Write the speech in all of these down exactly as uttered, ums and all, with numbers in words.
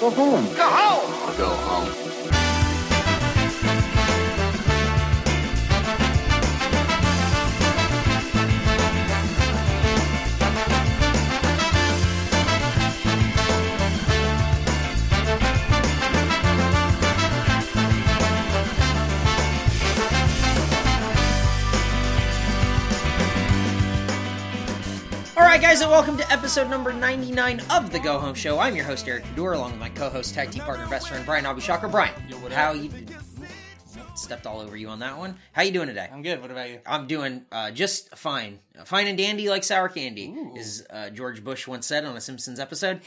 Go home. Go home. Go home. Alright guys, and welcome to episode number ninety-nine of The Go Home Show. I'm your host, Eric Baudour, along with my co-host, tag team partner, best friend, Brian Abishaka. Brian, Yo, what how you... Stepped all over you on that one. How you doing today? I'm good. What about you? I'm doing uh, just fine. Fine and dandy like sour candy, Ooh. Is uh, George Bush once said on a Simpsons episode.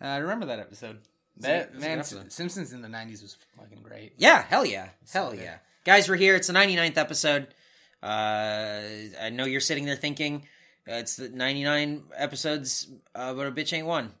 Uh, I remember that episode. That, that man, episode. Simpsons in the nineties was fucking great. Yeah, hell yeah. It's hell so yeah. Guys, we're here. It's the ninety-ninth episode. Uh, I know you're sitting there thinking, uh, it's the ninety-nine episodes, uh, but a bitch ain't one.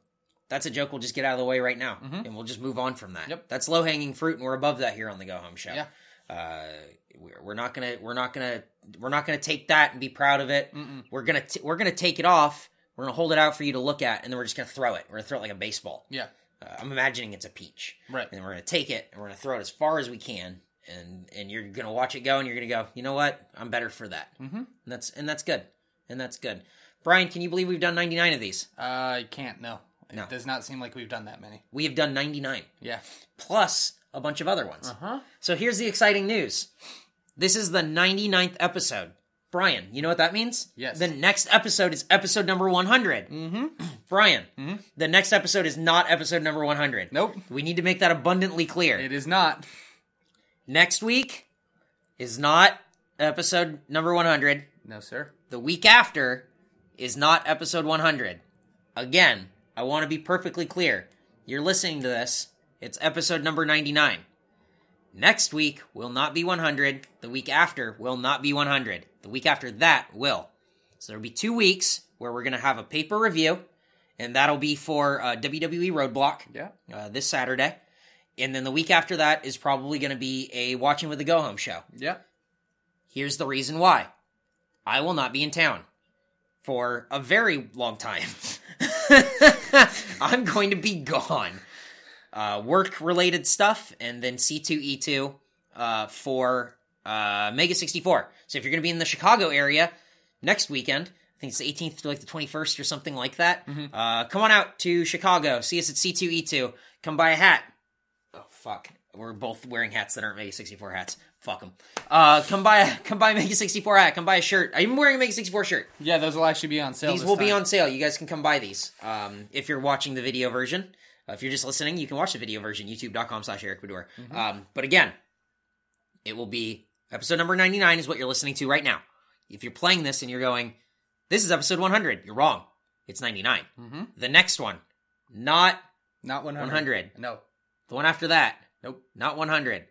That's a joke we'll just get out of the way right now, mm-hmm. and we'll just move on from that. Yep. That's low-hanging fruit, and we're above that here on the Go Home Show. Yeah. Uh, we're not gonna, we're not gonna, we're not gonna take that and be proud of it. Mm-mm. We're gonna, t- we're gonna take it off, we're gonna hold it out for you to look at, and then we're just gonna throw it. We're gonna throw it like a baseball. Yeah. Uh, I'm imagining it's a peach. Right. And we're gonna take it, and we're gonna throw it as far as we can. And and you're gonna watch it go, and you're gonna go, you know what? I'm better for that. Mm-hmm. And that's and that's good, and that's good. Brian, can you believe we've done ninety-nine of these? Uh, I can't. No, it no. does not seem like we've done that many. We have done ninety-nine. Yeah, plus a bunch of other ones. Uh huh. So here's the exciting news. This is the ninety-ninth episode. Brian, you know what that means? Yes. The next episode is episode number one hundred. Mm-hmm. Brian, mm-hmm. the next episode is not episode number one hundred. Nope. We need to make that abundantly clear. It is not. Next week is not episode number one hundred. No, sir. The week after is not episode one hundred. Again, I want to be perfectly clear. You're listening to this. It's episode number ninety-nine. Next week will not be one hundred. The week after will not be one hundred. The week after that will. So there'll be two weeks where we're going to have a paper review, and that'll be for uh, W W E Roadblock yeah. uh, this Saturday. And then the week after that is probably going to be a Watching with the Go Home Show. Yeah. Here's the reason why. I will not be in town for a very long time. I'm going to be gone. Uh, work-related stuff, and then C two E two uh, for uh, Mega sixty-four. So if you're going to be in the Chicago area next weekend, I think it's the eighteenth to like the twenty-first or something like that, mm-hmm. uh, come on out to Chicago. See us at C two E two. Come buy a hat. Fuck. We're both wearing hats that aren't Mega sixty-four hats. Fuck them. Uh, come buy a, come buy a Mega sixty-four hat. Come buy a shirt. I'm wearing a Mega sixty-four shirt. Yeah, those will actually be on sale. These will time. be on sale. You guys can come buy these. Um, if you're watching the video version. Uh, if you're just listening, you can watch the video version. YouTube.com slash Eric Baudour. Mm-hmm. Um, but again, it will be episode number ninety-nine is what you're listening to right now. If you're playing this and you're going, this is episode one hundred. You're wrong. It's ninety-nine. Mm-hmm. The next one. Not, not one hundred. one hundred. No. The one after that, nope, not one hundred.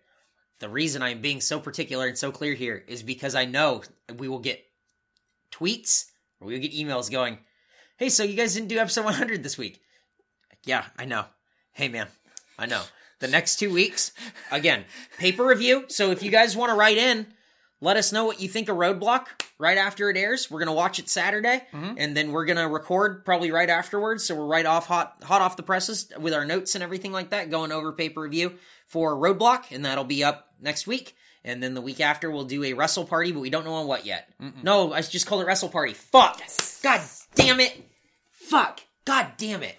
The reason I'm being so particular and so clear here is because I know we will get tweets or we will get emails going, hey, so you guys didn't do episode one hundred this week. Yeah, I know. Hey, man, I know. The next two weeks, again, paper review. So if you guys want to write in, let us know what you think of Roadblock right after it airs. We're going to watch it Saturday, mm-hmm. and then we're going to record probably right afterwards. So we're right off hot hot off the presses with our notes and everything like that, going over pay-per-view for Roadblock, and that'll be up next week. And then the week after, we'll do a Wrestle Party, but we don't know on what yet. Mm-mm. No, I just called it Wrestle Party. Fuck. Yes. God damn it. Fuck. God damn it.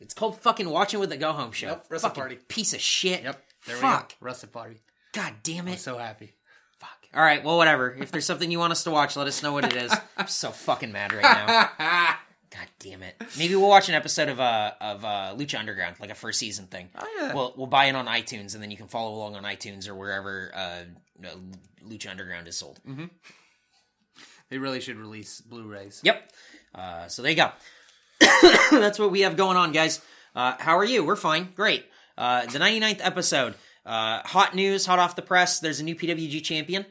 It's called fucking Watching with the Go Home Show. Yep, Wrestle fucking Party. Piece of shit. Yep. There we Fuck. Go. Wrestle Party. God damn it. I'm so happy. Fuck. All right, well, whatever. If there's something you want us to watch, let us know what it is. I'm so fucking mad right now. God damn it. Maybe we'll watch an episode of uh, of uh, Lucha Underground, like a first season thing. Oh, yeah. We'll, we'll buy it on iTunes, and then you can follow along on iTunes or wherever uh, Lucha Underground is sold. Mm-hmm. They really should release Blu-rays. Yep. Uh, so there you go. That's what we have going on, guys. Uh, how are you? We're fine. Great. Uh, the ninety-ninth episode. Uh, hot news, hot off the press. There's a new P W G champion.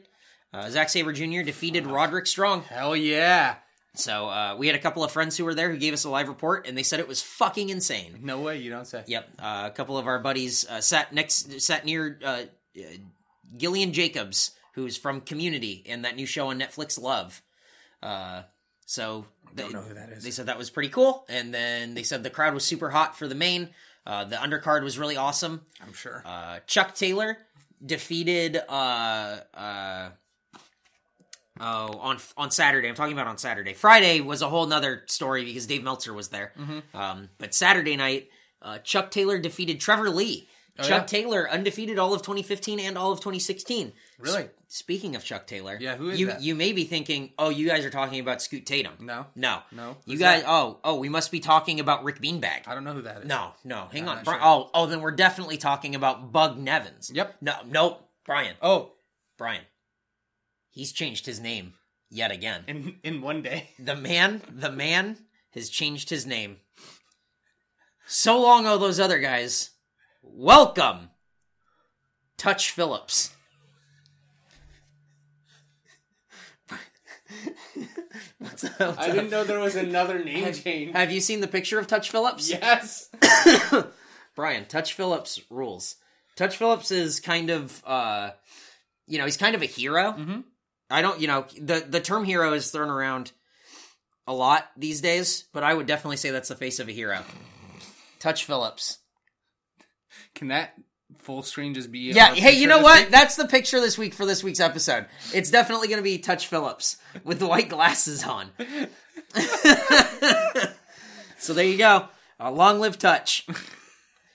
Uh, Zack Sabre Junior defeated Roderick Strong. Hell yeah. So, uh, we had a couple of friends who were there who gave us a live report, and they said it was fucking insane. No way, you don't say. Yep. Uh, a couple of our buddies, uh, sat next, sat near, uh, Gillian Jacobs, who's from Community and that new show on Netflix, Love. Uh, So they, I don't know who that is. They said that was pretty cool. And then they said the crowd was super hot for the main. Uh, the undercard was really awesome. I'm sure. Uh, Chuck Taylor defeated... Uh, uh, Oh, on on Saturday. I'm talking about on Saturday. Friday was a whole nother story because Dave Meltzer was there. Mm-hmm. Um, but Saturday night, uh, Chuck Taylor defeated Trevor Lee. Oh, Chuck yeah? Taylor undefeated all of twenty fifteen and all of twenty sixteen. Really? S- speaking of Chuck Taylor, yeah, who is you, that? You may be thinking, oh, you guys are talking about Scoot Tatum. No, no, no. Who's you guys, that? oh, oh, we must be talking about Rick Beanbag. I don't know who that is. No, no. Hang no, on. Bri- sure. Oh, oh, then we're definitely talking about Bug Nevins. Yep. No, no, Brian. Oh, Brian. He's changed his name yet again. In in one day. The man, the man has changed his name. So long, all those other guys. Welcome, Touch Phillips. What's up? I didn't know there was another name have, change. Have you seen the picture of Touch Phillips? Yes. Brian, Touch Phillips rules. Touch Phillips is kind of, uh, you know, he's kind of a hero. Mm-hmm. I don't, you know, the, the term hero is thrown around a lot these days, but I would definitely say that's the face of a hero. Touch Phillips. Can that full screen just be... Yeah, hey, you know what? Week? That's the picture this week for this week's episode. It's definitely going to be Touch Phillips with the white glasses on. So there you go. A long live Touch.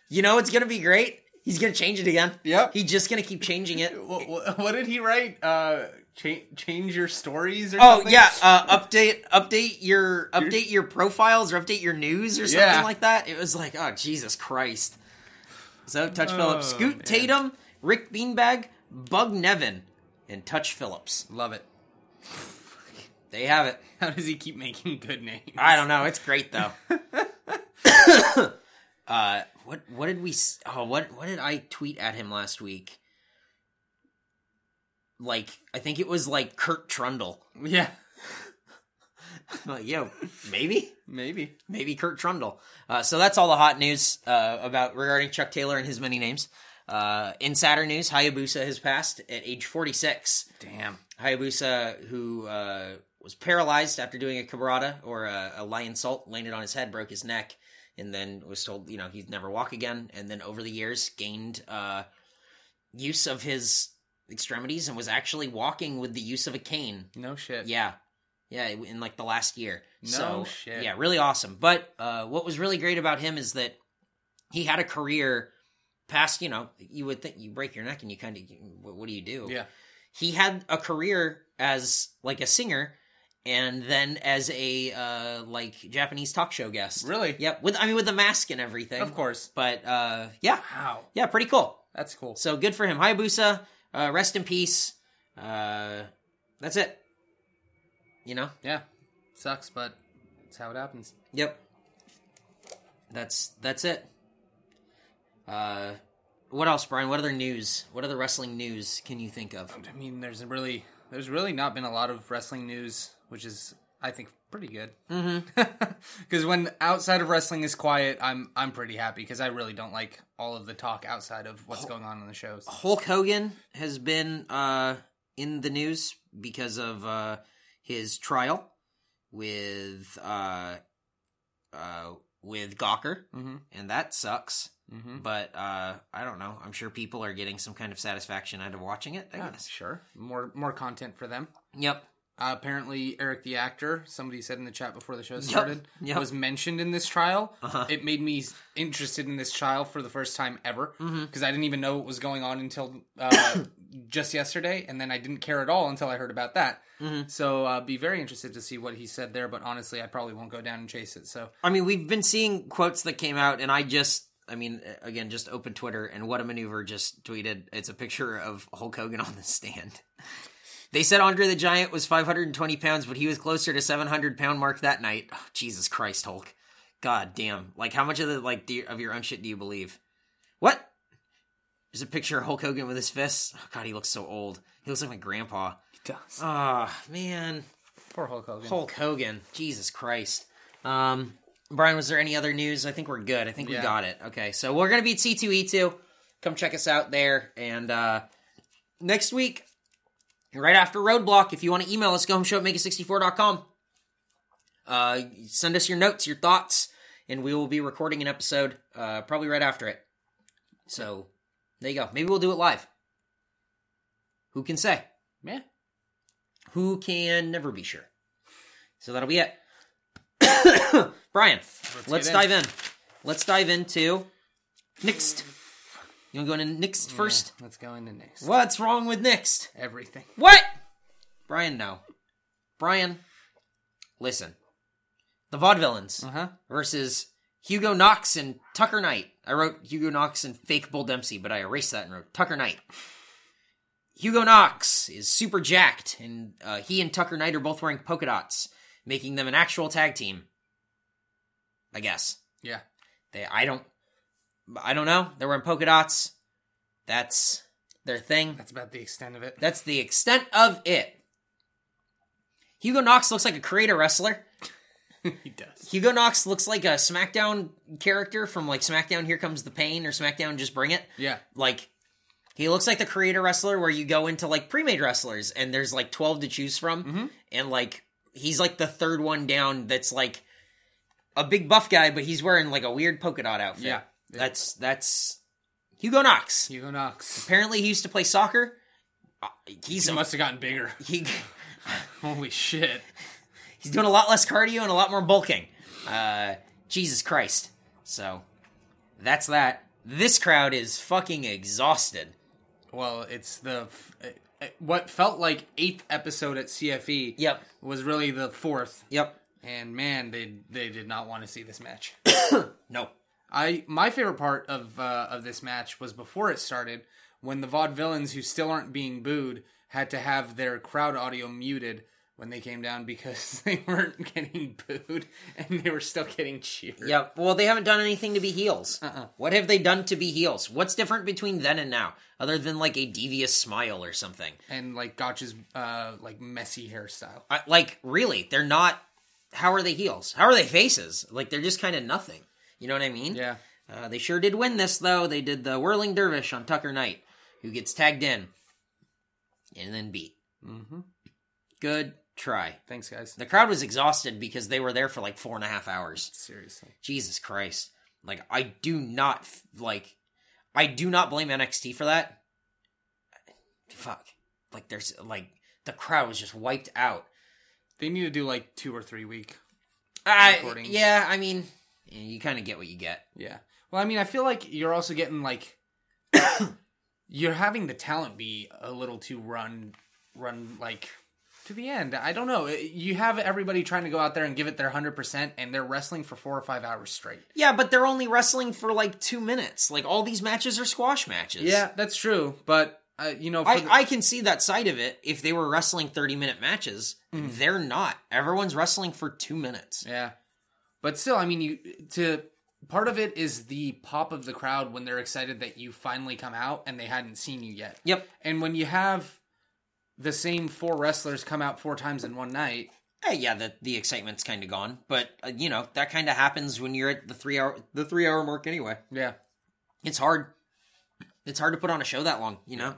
You know it's going to be great? He's going to change it again. Yep. He's just going to keep changing it. What, what did he write? Uh... Change, change your stories or oh, something? Oh, yeah. Uh, update update your update your profiles or update your news or something yeah. like that. It was like, oh, Jesus Christ. So, Touch oh, Phillips. Scoot man. Tatum, Rick Beanbag, Bug Nevin, and Touch Phillips. Love it. There you have it. How does he keep making good names? I don't know. It's great, though. uh, what what did we... Oh, what what did I tweet at him last week? Like, I think it was, like, Kurt Trundle. Yeah. Like, yo, maybe? Maybe. Maybe Kurt Trundle. Uh, so that's all the hot news uh, about regarding Chuck Taylor and his many names. Uh, insider news, Hayabusa has passed at age forty-six. Damn. Hayabusa, who uh, was paralyzed after doing a quebrada, or a, a lion salt, landed on his head, broke his neck, and then was told, you know, he'd never walk again. And then over the years, gained uh, use of his... extremities and was actually walking with the use of a cane. No shit. Yeah. Yeah, in like the last year. No so, shit. Yeah, really awesome. But uh, what was really great about him is that he had a career past, you know, you would think you break your neck and you kind of, what do you do? Yeah. He had a career as like a singer and then as a uh, like Japanese talk show guest. Really? Yep. With I mean, with the mask and everything. Of course. But uh, yeah. Wow. Yeah, pretty cool. That's cool. So good for him. Hayabusa. Uh, rest in peace. Uh, that's it. You know? Yeah. Sucks, but that's how it happens. Yep. That's that's it. Uh, what else, Brian? What other news? What other wrestling news can you think of? I mean, there's really there's really not been a lot of wrestling news, which is, I think, pretty good. Mm-hmm. Because when outside of wrestling is quiet, I'm I'm pretty happy because I really don't like all of the talk outside of what's Hulk, going on in the shows. Hulk Hogan has been uh, in the news because of uh, his trial with uh, uh, with Gawker, mm-hmm. and that sucks. Mm-hmm. But uh, I don't know. I'm sure people are getting some kind of satisfaction out of watching it. I yeah, guess sure more more content for them. Yep. Uh, apparently, Eric the actor, somebody said in the chat before the show started, yep, yep. was mentioned in this trial. Uh-huh. It made me interested in this trial for the first time ever, because mm-hmm. I didn't even know what was going on until uh, just yesterday, and then I didn't care at all until I heard about that. Mm-hmm. So uh, be very interested to see what he said there, but honestly, I probably won't go down and chase it. So I mean, we've been seeing quotes that came out, and I just... I mean, again, just open Twitter, and What a Maneuver just tweeted, it's a picture of Hulk Hogan on the stand. They said Andre the Giant was five hundred twenty pounds, but he was closer to seven hundred pound mark that night. Oh, Jesus Christ, Hulk. God damn. Like, how much of the like do you, of your own shit do you believe? What? There's a picture of Hulk Hogan with his fists. Oh, God, he looks so old. He looks like my grandpa. He does. Ah, oh, man. Poor Hulk Hogan. Hulk Hogan. Jesus Christ. Um, Brian, was there any other news? I think we're good. I think yeah. we got it. Okay, so we're going to be at C two E two. Come check us out there. And uh, next week... right after Roadblock, if you want to email us, go home show at mega sixty-four dot com. Uh, send us your notes, your thoughts, and we will be recording an episode uh, probably right after it. So, there you go. Maybe we'll do it live. Who can say? Yeah. Who can never be sure. So that'll be it. Brian, let's, let's dive in. in. Let's dive into Next. You want to go into Next first? Yeah, let's go into Next. What's wrong with Next? Everything. What? Brian, no. Brian, listen. The Vaudevillains uh-huh. versus Hugo Knox and Tucker Knight. I wrote Hugo Knox and fake Bull Dempsey, but I erased that and wrote Tucker Knight. Hugo Knox is super jacked, and uh, he and Tucker Knight are both wearing polka dots, making them an actual tag team. I guess. Yeah. They. I don't... I don't know. They're wearing polka dots. That's their thing. That's about the extent of it. That's the extent of it. Hugo Knox looks like a creator wrestler. He does. Hugo Knox looks like a SmackDown character from like SmackDown Here Comes the Pain or SmackDown Just Bring It. Yeah. Like, he looks like the creator wrestler where you go into like pre-made wrestlers and there's like twelve to choose from. Mm-hmm. And like, he's like the third one down that's like a big buff guy, but he's wearing like a weird polka dot outfit. Yeah. That's that's Hugo Knox. Hugo Knox. Apparently, he used to play soccer. He's he must have gotten bigger. He, holy shit! He's doing a lot less cardio and a lot more bulking. Uh, Jesus Christ! So that's that. This crowd is fucking exhausted. Well, it's the what felt like eighth episode at C F E. Yep. Was really the fourth. Yep. And man, they they did not want to see this match. No. I my favorite part of uh, of this match was before it started, when the Vaudevillains, who still aren't being booed, had to have their crowd audio muted when they came down because they weren't getting booed and they were still getting cheered. Yeah, well, they haven't done anything to be heels. Uh-uh. What have they done to be heels? What's different between then and now, other than like a devious smile or something? And like Gotch's uh, like messy hairstyle. I, like really, they're not. How are they heels? How are they faces? Like they're just kind of nothing. You know what I mean? Yeah. Uh, they sure did win this, though. They did the Whirling Dervish on Tucker Knight, who gets tagged in and then beat. Mm-hmm. Good try. Thanks, guys. The crowd was exhausted because they were there for like four and a half hours. Seriously. Jesus Christ. Like, I do not, like, I do not blame N X T for that. Fuck. Like, there's, like, the crowd was just wiped out. They need to do, like, two or three week recordings. Uh, yeah, I mean... You kind of get what you get. Yeah. Well, I mean, I feel like you're also getting, like... you're having the talent be a little too run, run like, to the end. I don't know. You have everybody trying to go out there and give it their one hundred percent, and they're wrestling for four or five hours straight. Yeah, but they're only wrestling for, like, two minutes. Like, all these matches are squash matches. Yeah, that's true, but... Uh, you know, I, the... I can see that side of it. If they were wrestling thirty-minute matches, mm. they're not. Everyone's wrestling for two minutes. Yeah. But still, I mean, you to part of it is the pop of the crowd when they're excited that you finally come out and they hadn't seen you yet. Yep. And when you have the same four wrestlers come out four times in one night, uh, yeah, the the excitement's kind of gone. But uh, you know, that kind of happens when you're at the three hour the three hour mark anyway. Yeah, it's hard. It's hard to put on a show that long, you know.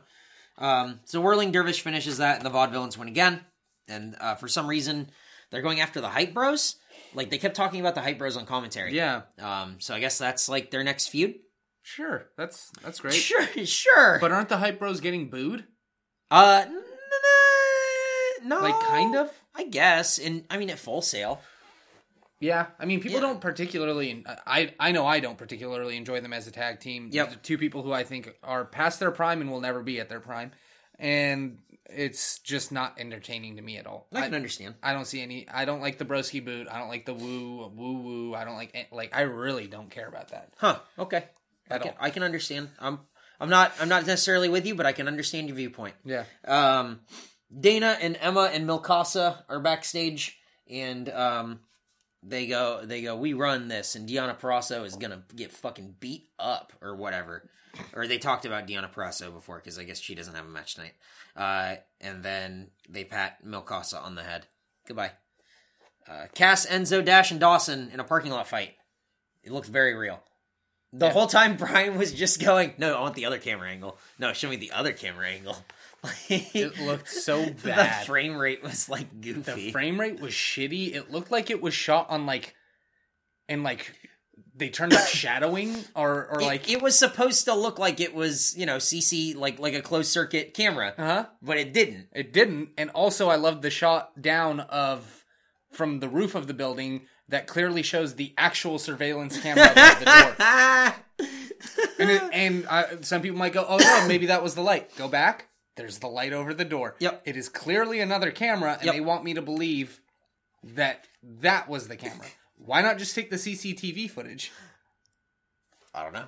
Um, so Whirling Dervish finishes that, and the Vaudevillains win again. And uh, for some reason, they're going after the Hype Bros. Like, they kept talking about the Hype Bros on commentary. Yeah. Um, so I guess that's, like, their next feud? Sure. That's that's great. Sure, sure. But aren't the Hype Bros getting booed? Uh, n- n- no. Like, kind of? I guess. And, I mean, at Full Sail. Yeah. I mean, people yeah. don't particularly... I, I know I don't particularly enjoy them as a tag team. Yep. The two people who I think are past their prime and will never be at their prime. And... It's just not entertaining to me at all. I can I, understand. I don't see any... I don't like the broski boot. I don't like the woo, woo, woo. I don't like... Like, I really don't care about that. Huh. Okay. At I can, all. I can understand. I'm I'm not I'm not necessarily with you, but I can understand your viewpoint. Yeah. Um, Dana and Emma and Milkasa are backstage, and um, they go, they go, we run this, and Deonna Purrazzo is gonna get fucking beat up, or whatever. Or they talked about Deonna Purrazzo before, because I guess she doesn't have a match tonight. Uh, and then they pat Milkasa on the head. Goodbye. Uh, Cass, Enzo, Dash, and Dawson in a parking lot fight. It looked very real. The yeah. whole time, Brian was just going, no, I want the other camera angle. No, show me the other camera angle. Like, it looked so bad. The frame rate was like goofy. The frame rate was shitty. It looked like it was shot on like, and like they turned up shadowing or or it, like it was supposed to look like it was, you know, C C like like a closed circuit camera. Uh huh. But it didn't. It didn't. And also, I loved the shot down of from the roof of the building that clearly shows the actual surveillance camera above the door. And, it, and I, some people might go, oh no, maybe that was the light. Go back. There's the light over the door. Yep. It is clearly another camera, and yep. they want me to believe that that was the camera. Why not just take the C C T V footage? I don't know.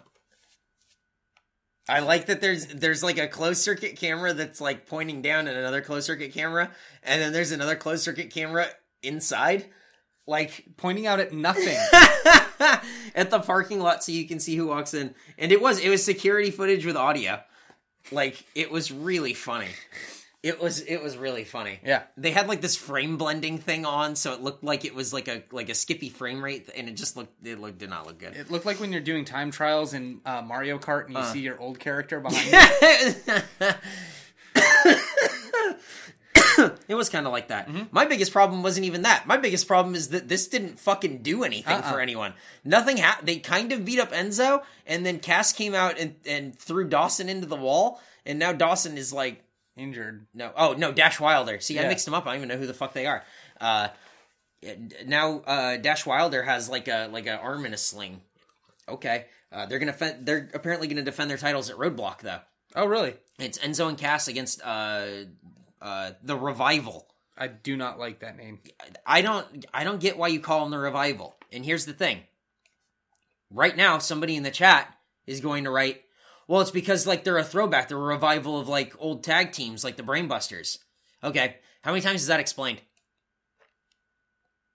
I like that there's there's like a closed circuit camera that's like pointing down at another closed circuit camera, and then there's another closed circuit camera inside. Like, pointing out at nothing. At the parking lot so you can see who walks in. And it was, it was security footage with audio. Like, it was really funny. It was, it was really funny. Yeah. They had, like, this frame blending thing on, so it looked like it was, like, a like a skippy frame rate, and it just looked, it looked, did not look good. It looked like when you're doing time trials in uh, Mario Kart and you uh. see your old character behind you. It was kind of like that. Mm-hmm. My biggest problem wasn't even that. My biggest problem is that this didn't fucking do anything uh-uh. for anyone. Nothing happened. They kind of beat up Enzo, and then Cass came out and, and threw Dawson into the wall, and now Dawson is like... Injured. No. Oh, no, Dash Wilder. See, yeah. I mixed them up. I don't even know who the fuck they are. Uh, now uh, Dash Wilder has like a like an arm in a sling. Okay. Uh, they're gonna fe- They're apparently going to defend their titles at Roadblock, though. Oh, really? It's Enzo and Cass against... Uh, Uh, the Revival. I do not like that name. I don't. I don't get why you call them the Revival. And here's the thing. Right now, somebody in the chat is going to write, "Well, it's because like they're a throwback. They're a revival of like old tag teams, like the Brainbusters." Okay, how many times is that explained?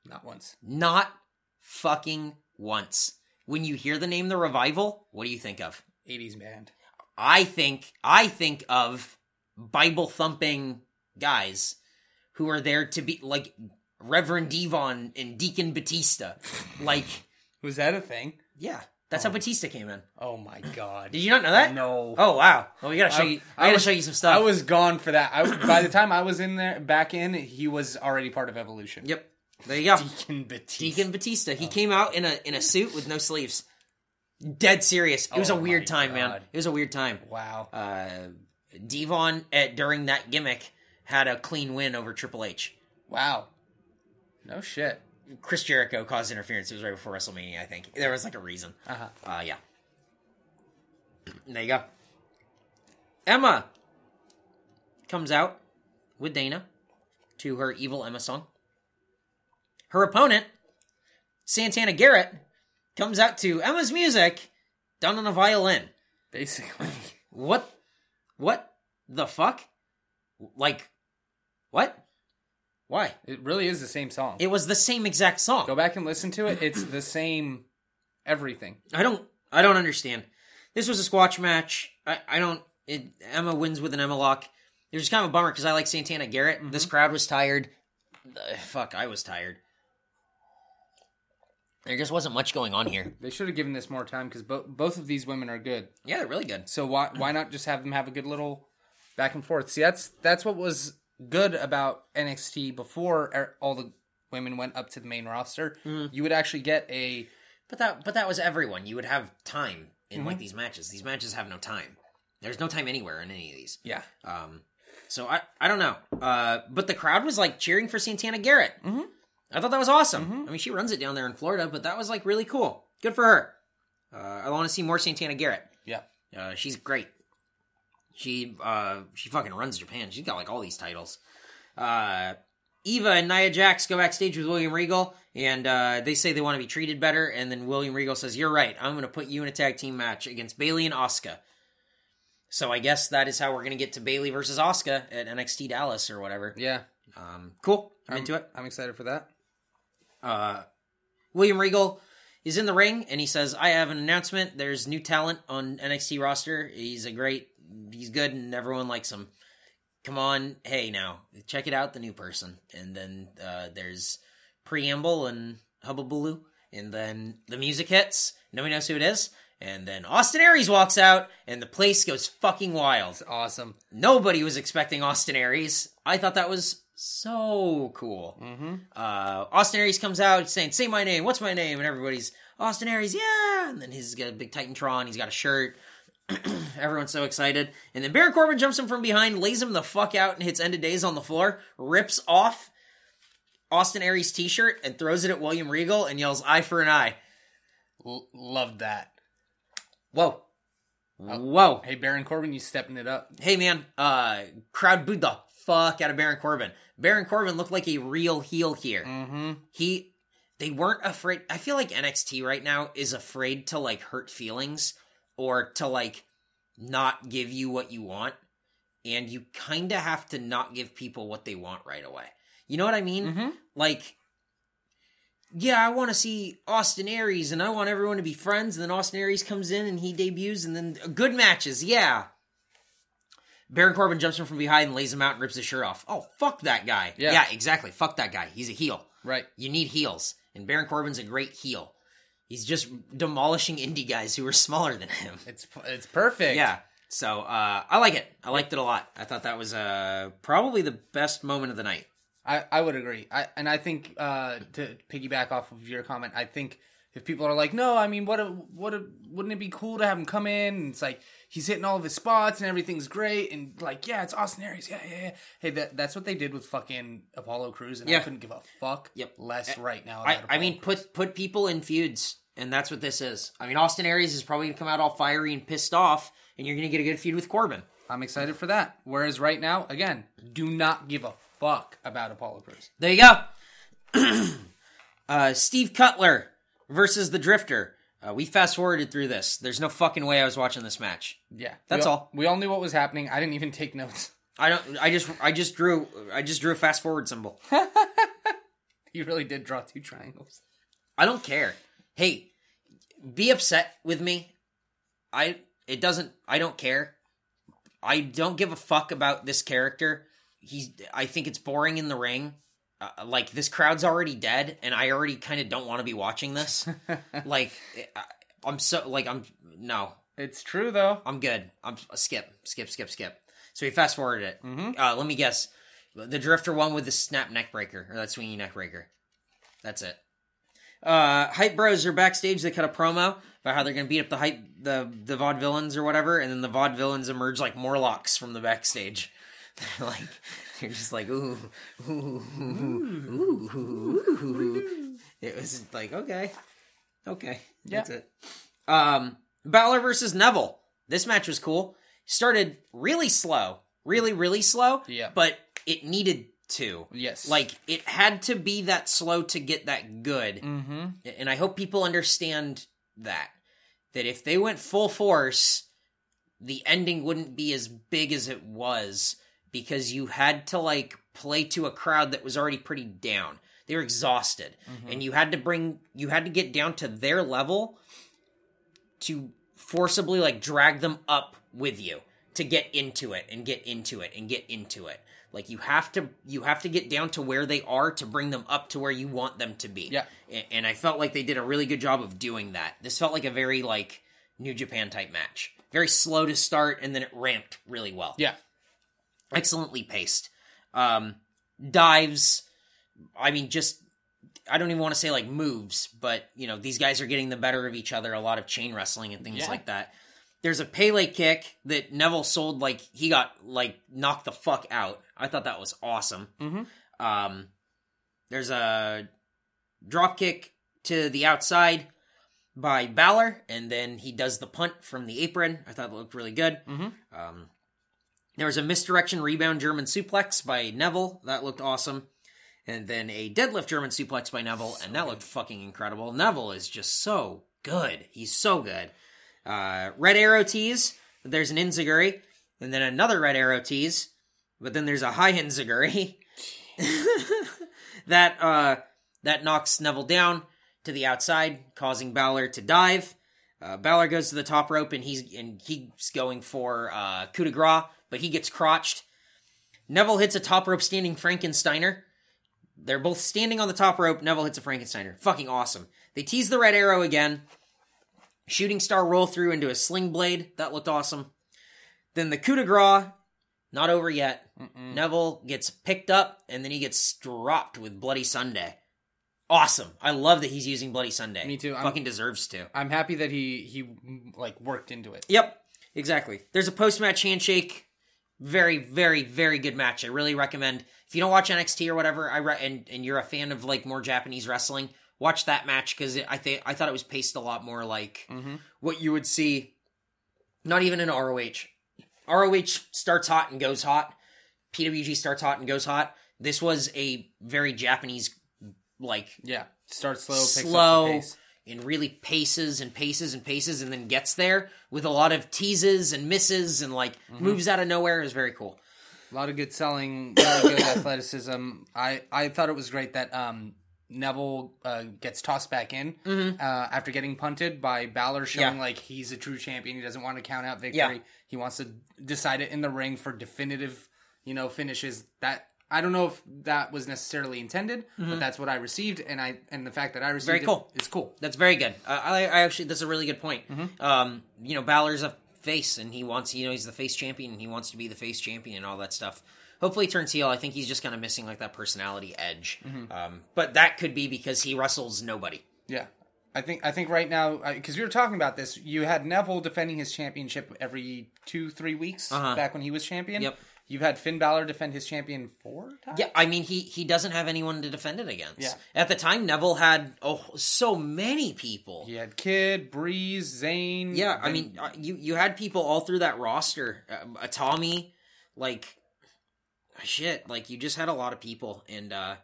Not once. Not fucking once. When you hear the name the Revival, what do you think of? eighties band. I think. I think of Bible thumping guys who are there to be like Reverend Devon and Deacon Batista. Like, was that a thing? Yeah, that's oh. how Batista came in. Oh my god! Did you not know that? No. Oh wow! Well, we gotta show I, you. I, I gotta was, show you some stuff. I was gone for that. I, by the time I was in there, back in, he was already part of Evolution. Yep. There you go. Deacon Batista. Deacon Batista. He oh. came out in a in a suit with no sleeves. Dead serious. It was oh a weird time, god. man. It was a weird time. Wow. Uh, Devon at, during that gimmick had a clean win over Triple H. Wow. No shit. Chris Jericho caused interference. It was right before WrestleMania, I think. There was like a reason. Uh-huh. Uh, yeah. There you go. Emma comes out with Dana to her Evil Emma song. Her opponent, Santana Garrett, comes out to Emma's music done on a violin. Basically. What? What the fuck? Like, what? Why? It really is the same song. It was the same exact song. Go back and listen to it. It's the same everything. I don't, I don't understand. This was a squash match. I, I don't, it, Emma wins with an Emma lock. It was just kind of a bummer because I like Santana Garrett. Mm-hmm. This crowd was tired. Ugh, fuck, I was tired. There just wasn't much going on here. They should have given this more time because bo- both of these women are good. Yeah, they're really good. So why why not just have them have a good little back and forth? See, that's that's what was good about N X T before all the women went up to the main roster. Mm. You would actually get a... But that but that was everyone. You would have time in mm-hmm. like these matches. These matches have no time. There's no time anywhere in any of these. Yeah. Um. So I, I don't know. Uh. But the crowd was like cheering for Santana Garrett. Mm-hmm. I thought that was awesome. Mm-hmm. I mean, she runs it down there in Florida, but that was, like, really cool. Good for her. Uh, I want to see more Santana Garrett. Yeah. Uh, she's great. She uh, she fucking runs Japan. She's got, like, all these titles. Uh, Eva and Nia Jax go backstage with William Regal, and uh, they say they want to be treated better, and then William Regal says, "You're right. I'm going to put you in a tag team match against Bayley and Asuka." So I guess that is how we're going to get to Bayley versus Asuka at N X T Dallas or whatever. Yeah. Um, cool. I'm, I'm into it. I'm excited for that. Uh, William Regal is in the ring, and he says, "I have an announcement. There's new talent on N X T roster. He's a great, he's good, and everyone likes him. Come on, hey, now, check it out, the new person." And then uh, there's preamble and hubba baloo, and then the music hits. Nobody knows who it is, And then Austin Aries walks out, and the place goes fucking wild. It's awesome. Nobody was expecting Austin Aries. I thought that was so cool. Mm-hmm. Uh, Austin Aries comes out saying, say my name, what's my name? And everybody's, Austin Aries, yeah! And then he's got a big Titantron, he's got a shirt. Everyone's so excited. And then Baron Corbin jumps him from behind, lays him the fuck out, and hits End of Days on the floor, rips off Austin Aries' t-shirt, and throws it at William Regal, and yells, eye for an eye. L- loved that. Whoa. Oh. Whoa. Hey, Baron Corbin, you stepping it up. Hey, man. Uh, crowd booed the fuck out of Baron Corbin. Baron Corbin looked like a real heel here. Mm-hmm. He, they weren't afraid. I feel like N X T right now is afraid to, like, hurt feelings or to, like, not give you what you want. And you kind of have to not give people what they want right away. You know what I mean? Mm-hmm. Like, yeah, I want to see Austin Aries, and I want everyone to be friends, and then Austin Aries comes in, and he debuts, and then good matches, yeah. Baron Corbin jumps him from behind and lays him out and rips his shirt off. Oh, fuck that guy. Yeah, yeah, exactly. Fuck that guy. He's a heel. Right. You need heels, and Baron Corbin's a great heel. He's just demolishing indie guys who are smaller than him. It's it's perfect. Yeah. So, uh, I like it. I liked it a lot. I thought that was uh, probably the best moment of the night. I, I would agree. I and I think, uh, to piggyback off of your comment, I think if people are like, no, I mean, what a, what a, wouldn't it be cool to have him come in? And it's like, he's hitting all of his spots and everything's great. And like, yeah, it's Austin Aries. Yeah, yeah, yeah. Hey, that, that's what they did with fucking Apollo Crews. And yeah. I couldn't give a fuck yep. less I, right now. I, I mean, Crews. put put people in feuds. And that's what this is. I mean, Austin Aries is probably going to come out all fiery and pissed off. And you're going to get a good feud with Corbin. I'm excited for that. Whereas right now, again, do not give a fuck about Apollo Crews. There you go. uh, Steve Cutler versus the Drifter. Uh, we fast forwarded through this. There's no fucking way I was watching this match. Yeah, that's we all, all. We all knew what was happening. I didn't even take notes. I don't. I just. I just drew. I just drew a fast forward symbol. You really did draw two triangles. I don't care. Hey, be upset with me. I. It doesn't. I don't care. I don't give a fuck about this character. He's, I think it's boring in the ring. Uh, like, this crowd's already dead, and I already kind of don't want to be watching this. like, I, I'm so, like, I'm, no. It's true, though. I'm good. I'm, skip, skip, skip, skip. So we fast-forwarded it. Mm-hmm. Uh, let me guess. The Drifter won with the snap neck breaker, or that swingy neck breaker. That's it. Uh, Hype Bros are backstage. They cut a promo about how they're going to beat up the hype, the, the Vaudevillains or whatever, and then the Vaudevillains emerge like Morlocks from the backstage. They're like, they're just like, ooh, ooh, ooh, ooh, ooh, ooh. It was like, okay, okay, yeah. That's it. Um, Balor versus Neville. This match was cool. Started really slow, really, really slow. Yeah, but it needed to. Yes, like it had to be that slow to get that good. Mm-hmm. And I hope people understand that that if they went full force, the ending wouldn't be as big as it was. Because you had to, like, play to a crowd that was already pretty down. They were exhausted. Mm-hmm. And you had to bring, you had to get down to their level to forcibly, like, drag them up with you. To get into it, and get into it, and get into it. Like, you have to, you have to get down to where they are to bring them up to where you want them to be. Yeah. And I felt like they did a really good job of doing that. This felt like a very, like, New Japan-type match. Very slow to start, and then it ramped really well. Yeah. Excellently paced. Um, dives, I mean, just, I don't even want to say, like, moves, but, you know, these guys are getting the better of each other, a lot of chain wrestling and things yeah. like that. There's a Pele kick that Neville sold, like, he got, like, knocked the fuck out. I thought that was awesome. Mm-hmm. Um, there's a drop kick to the outside by Balor, and then he does the punt from the apron. I thought it looked really good. Mm-hmm. Um, There was a misdirection rebound German suplex by Neville. That looked awesome. And then a deadlift German suplex by Neville. So and that good. Looked fucking incredible. Neville is just so good. He's so good. Uh, red arrow tease. There's an enziguri. And then another red arrow tease. But then there's a high enziguri. that, uh, that knocks Neville down to the outside, causing Balor to dive. Uh, Balor goes to the top rope, and he's, and he's going for uh, coup de grace. But he gets crotched. Neville hits a top rope standing Frankensteiner. They're both standing on the top rope. Neville hits a Frankensteiner. Fucking awesome. They tease the red arrow again. Shooting star roll through into a sling blade. That looked awesome. Then the coup de grace. Not over yet. Mm-mm. Neville gets picked up, and then he gets dropped with Bloody Sunday. Awesome. I love that he's using Bloody Sunday. Me too. Fucking I'm, deserves to. I'm happy that he, he like, worked into it. Yep. Exactly. There's a post-match handshake. Very, very, very good match. I really recommend. If you don't watch N X T or whatever, I re- and, and you're a fan of, like, more Japanese wrestling, watch that match, because I th- I thought it was paced a lot more like mm-hmm. what you would see, not even in R O H. R O H starts hot and goes hot. P W G starts hot and goes hot. This was a very Japanese, like... Yeah, starts slow, picks slow, up the pace. And really paces and paces and paces and then gets there with a lot of teases and misses and, like, mm-hmm. moves out of nowhere. It was very cool. A lot of good selling, really good athleticism. I, I thought it was great that um, Neville uh, gets tossed back in mm-hmm. uh, after getting punted by Balor, showing, yeah. like, he's a true champion. He doesn't want to count out victory. Yeah. He wants to decide it in the ring for definitive, you know, finishes. That I don't know if that was necessarily intended, mm-hmm. but that's what I received, and I and the fact that I received very it cool. is cool. That's very good. Uh, I, I actually, that's a really good point. Mm-hmm. Um, you know, Balor's a face, and he wants, you know, he's the face champion, and he wants to be the face champion and all that stuff. Hopefully, he turns heel. I think he's just kind of missing like that personality edge. Mm-hmm. Um, but that could be because he wrestles nobody. Yeah. I think I think right now, because we were talking about this, you had Neville defending his championship every two, three weeks uh-huh. back when he was champion. Yep. You've had Finn Balor defend his champion four times? Yeah, I mean, he, he doesn't have anyone to defend it against. Yeah. At the time, Neville had oh so many people. He had Kid, Breeze, Zayn. Yeah, I mean, you, you had people all through that roster. Uh, Atami, like, shit, like, you just had a lot of people, and... uh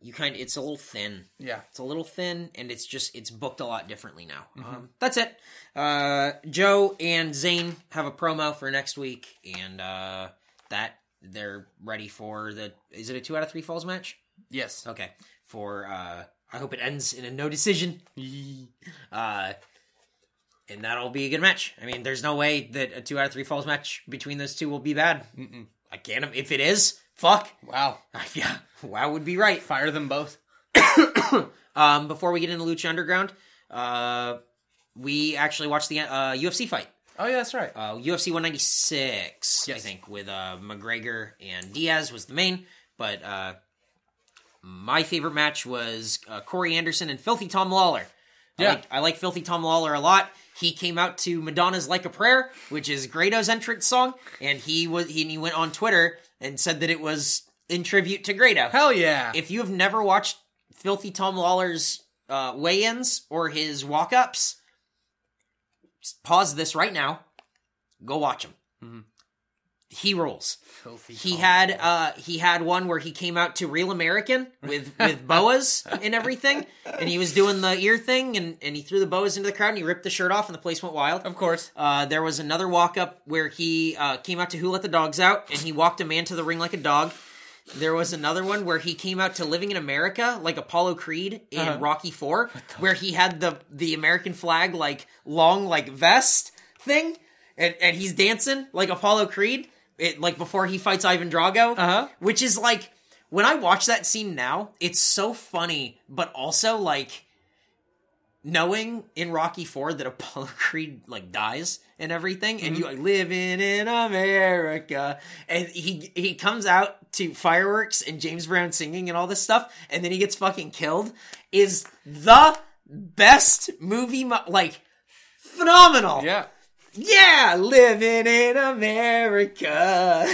You kind of, it's a little thin. Yeah. It's a little thin, and it's just, it's booked a lot differently now. Mm-hmm. Um, that's it. Uh, Joe and Zane have a promo for next week, and uh, that, they're ready for the, is it a two out of three falls match? Yes. Okay. For, uh, I hope it ends in a no decision. uh, and that'll be a good match. I mean, there's no way that a two out of three falls match between those two will be bad. Mm-mm. I can't, if it is... Fuck. Wow. Yeah. Wow would be right. Fire them both. um, before we get into Lucha Underground, uh, we actually watched the uh, U F C fight. Oh, yeah, that's right. Uh, U F C one ninety-six, yes. I think, with uh, McGregor and Diaz was the main. But uh, my favorite match was uh, Corey Anderson and Filthy Tom Lawler. Yeah. I like, I like Filthy Tom Lawler a lot. He came out to Madonna's Like a Prayer, which is Grado's entrance song, and he was he, he went on Twitter and said that it was in tribute to Grado. Hell yeah. If you have never watched Filthy Tom Lawler's uh, weigh-ins or his walk-ups, pause this right now. Go watch him. Mm-hmm. He rules. Filthy he Tom had uh, he had one where he came out to Real American with, with boas and everything, and he was doing the ear thing, and, and he threw the boas into the crowd, and he ripped the shirt off, and the place went wild. Of course. Uh, there was another walk-up where he uh, came out to Who Let the Dogs Out, and he walked a man to the ring like a dog. There was another one where he came out to Living in America, like Apollo Creed in uh-huh. Rocky four, where he had the, the American flag, like, long, like, vest thing, and, and he's dancing like Apollo Creed. It, like, before he fights Ivan Drago, uh-huh. which is, like, when I watch that scene now, it's so funny, but also, like, knowing in Rocky four that Apollo Creed, like, dies and everything, mm-hmm. and you, like, living in America, and he he comes out to fireworks and James Brown singing and all this stuff, and then he gets fucking killed, is the best movie, mo- like, phenomenal. Yeah. Yeah, living in America.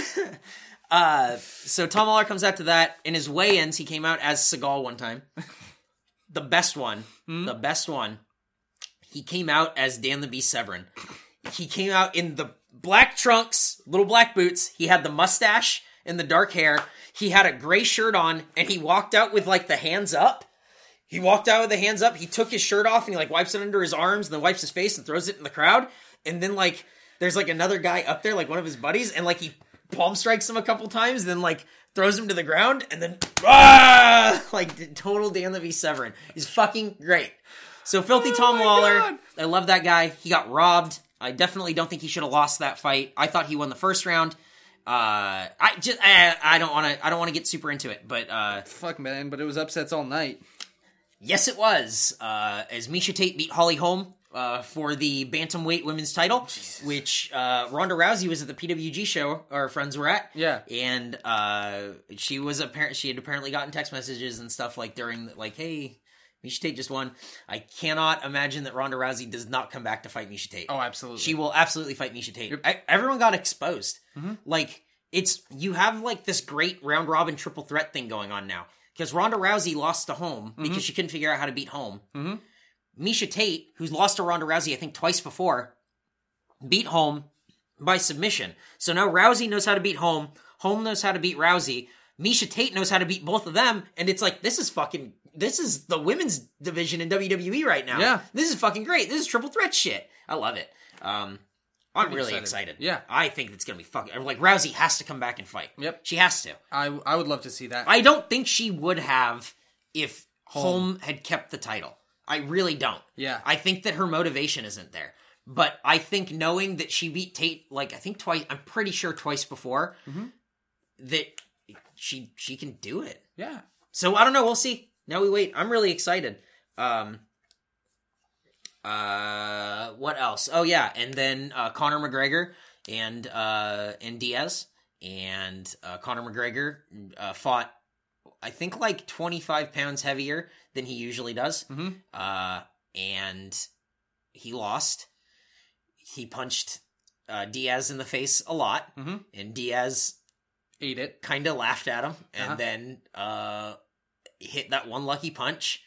uh, so Tom Lawler comes out to that. In his weigh-ins, he came out as Seagal one time. The best one. Mm-hmm. The best one. He came out as Dan the Beast Severin. He came out in the black trunks, little black boots. He had the mustache and the dark hair. He had a gray shirt on, and he walked out with, like, the hands up. He walked out with the hands up. He took his shirt off, and he, like, wipes it under his arms, and then wipes his face and throws it in the crowd. And then, like, there's, like, another guy up there, like, one of his buddies, and, like, he palm strikes him a couple times, then, like, throws him to the ground, and then, ah! Like, total Dan the Beast Severin. He's fucking great. So, Filthy oh Tom Lawler, God. I love that guy. He got robbed. I definitely don't think he should have lost that fight. I thought he won the first round. Uh, I just, I, I don't want to, I don't want to get super into it, but, uh. Fuck, man, but it was upsets all night. Yes, it was. Uh, as Miesha Tate beat Holly Holm. uh, for the Bantamweight women's title, Jesus. which uh, Ronda Rousey was at the P W G show our friends were at. Yeah. And uh, she was apparent. She had apparently gotten text messages and stuff like during, the, like, hey, Miesha Tate just won. I cannot imagine that Ronda Rousey does not come back to fight Miesha Tate. Oh, absolutely. She will absolutely fight Miesha Tate. Yep. I, everyone got exposed. Mm-hmm. Like, it's, you have like this great round robin triple threat thing going on now. Because Ronda Rousey lost to Holm because mm-hmm. she couldn't figure out how to beat Holm. Mm-hmm. Miesha Tate, who's lost to Ronda Rousey, I think, twice before, beat Holm by submission. So now Rousey knows how to beat Holm. Holm knows how to beat Rousey. Miesha Tate knows how to beat both of them. And it's like, this is fucking, this is the women's division in W W E right now. Yeah. This is fucking great. This is triple threat shit. I love it. Um, I'm really excited. excited. Yeah. I think it's going to be fucking... Like, Rousey has to come back and fight. Yep. She has to. I, I would love to see that. I don't think she would have if Holm had kept the title. I really don't. Yeah. I think that her motivation isn't there. But I think knowing that she beat Tate, like, I think twice... I'm pretty sure twice before, mm-hmm. that she she can do it. Yeah. So, I don't know. We'll see. Now we wait. I'm really excited. Um... Uh, what else? Oh yeah, and then uh, Conor McGregor and uh and Diaz and uh, Conor McGregor uh, fought, I think like twenty-five pounds heavier than he usually does, mm-hmm. uh, and he lost. He punched uh, Diaz in the face a lot, mm-hmm. and Diaz ate it. Kind of laughed at him, and uh-huh. then uh hit that one lucky punch,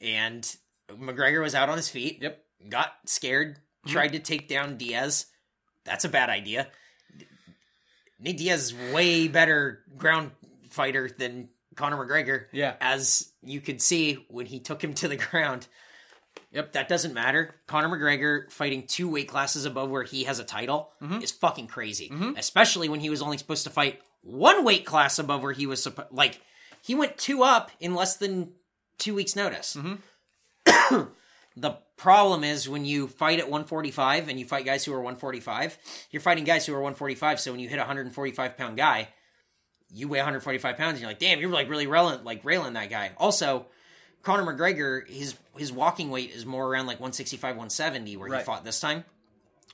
and McGregor was out on his feet. Yep. Got scared. Tried to take down Diaz. That's a bad idea. Nate Diaz is way better ground fighter than Conor McGregor. Yeah. As you could see when he took him to the ground. Yep. That doesn't matter. Conor McGregor fighting two weight classes above where he has a title mm-hmm. is fucking crazy. Mm-hmm. Especially when he was only supposed to fight one weight class above where he was supposed... Like, he went two up in less than two weeks' notice. Mm-hmm. The problem is when you fight at one forty-five and you fight guys who are one forty-five, you're fighting guys who are one forty-five. So when you hit a one forty-five pound guy, you weigh one forty-five pounds and you're like, damn, you're like really railing, like railing that guy. Also, Conor McGregor, his, his walking weight is more around like one sixty-five, one seventy where right. he fought this time.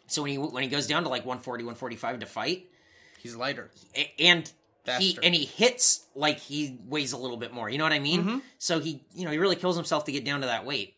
So when he, when he goes down to like one forty, one forty-five to fight, he's lighter. And Faster. He and he hits like he weighs a little bit more. You know what I mean? Mm-hmm. So he, you know, he really kills himself to get down to that weight.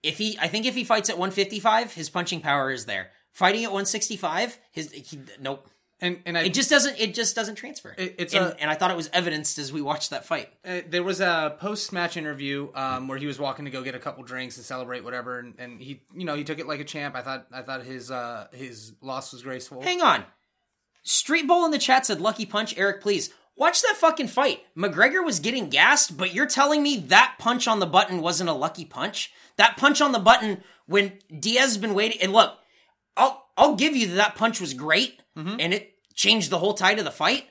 If he, I think if he fights at one fifty-five, his punching power is there. Fighting at one sixty-five, his he, nope. And and I, it just doesn't it just doesn't transfer. It, it's and, a, and I thought it was evidenced as we watched that fight. Uh, there was a post match interview um, where he was walking to go get a couple drinks and celebrate whatever, and, and he, you know, he took it like a champ. I thought I thought his uh, his loss was graceful. Hang on. Street Bull in the chat said, lucky punch, Eric, please. Watch that fucking fight. McGregor was getting gassed, but you're telling me that punch on the button wasn't a lucky punch? That punch on the button when Diaz has been waiting... And look, I'll I'll give you that that punch was great, mm-hmm. and it changed the whole tide of the fight.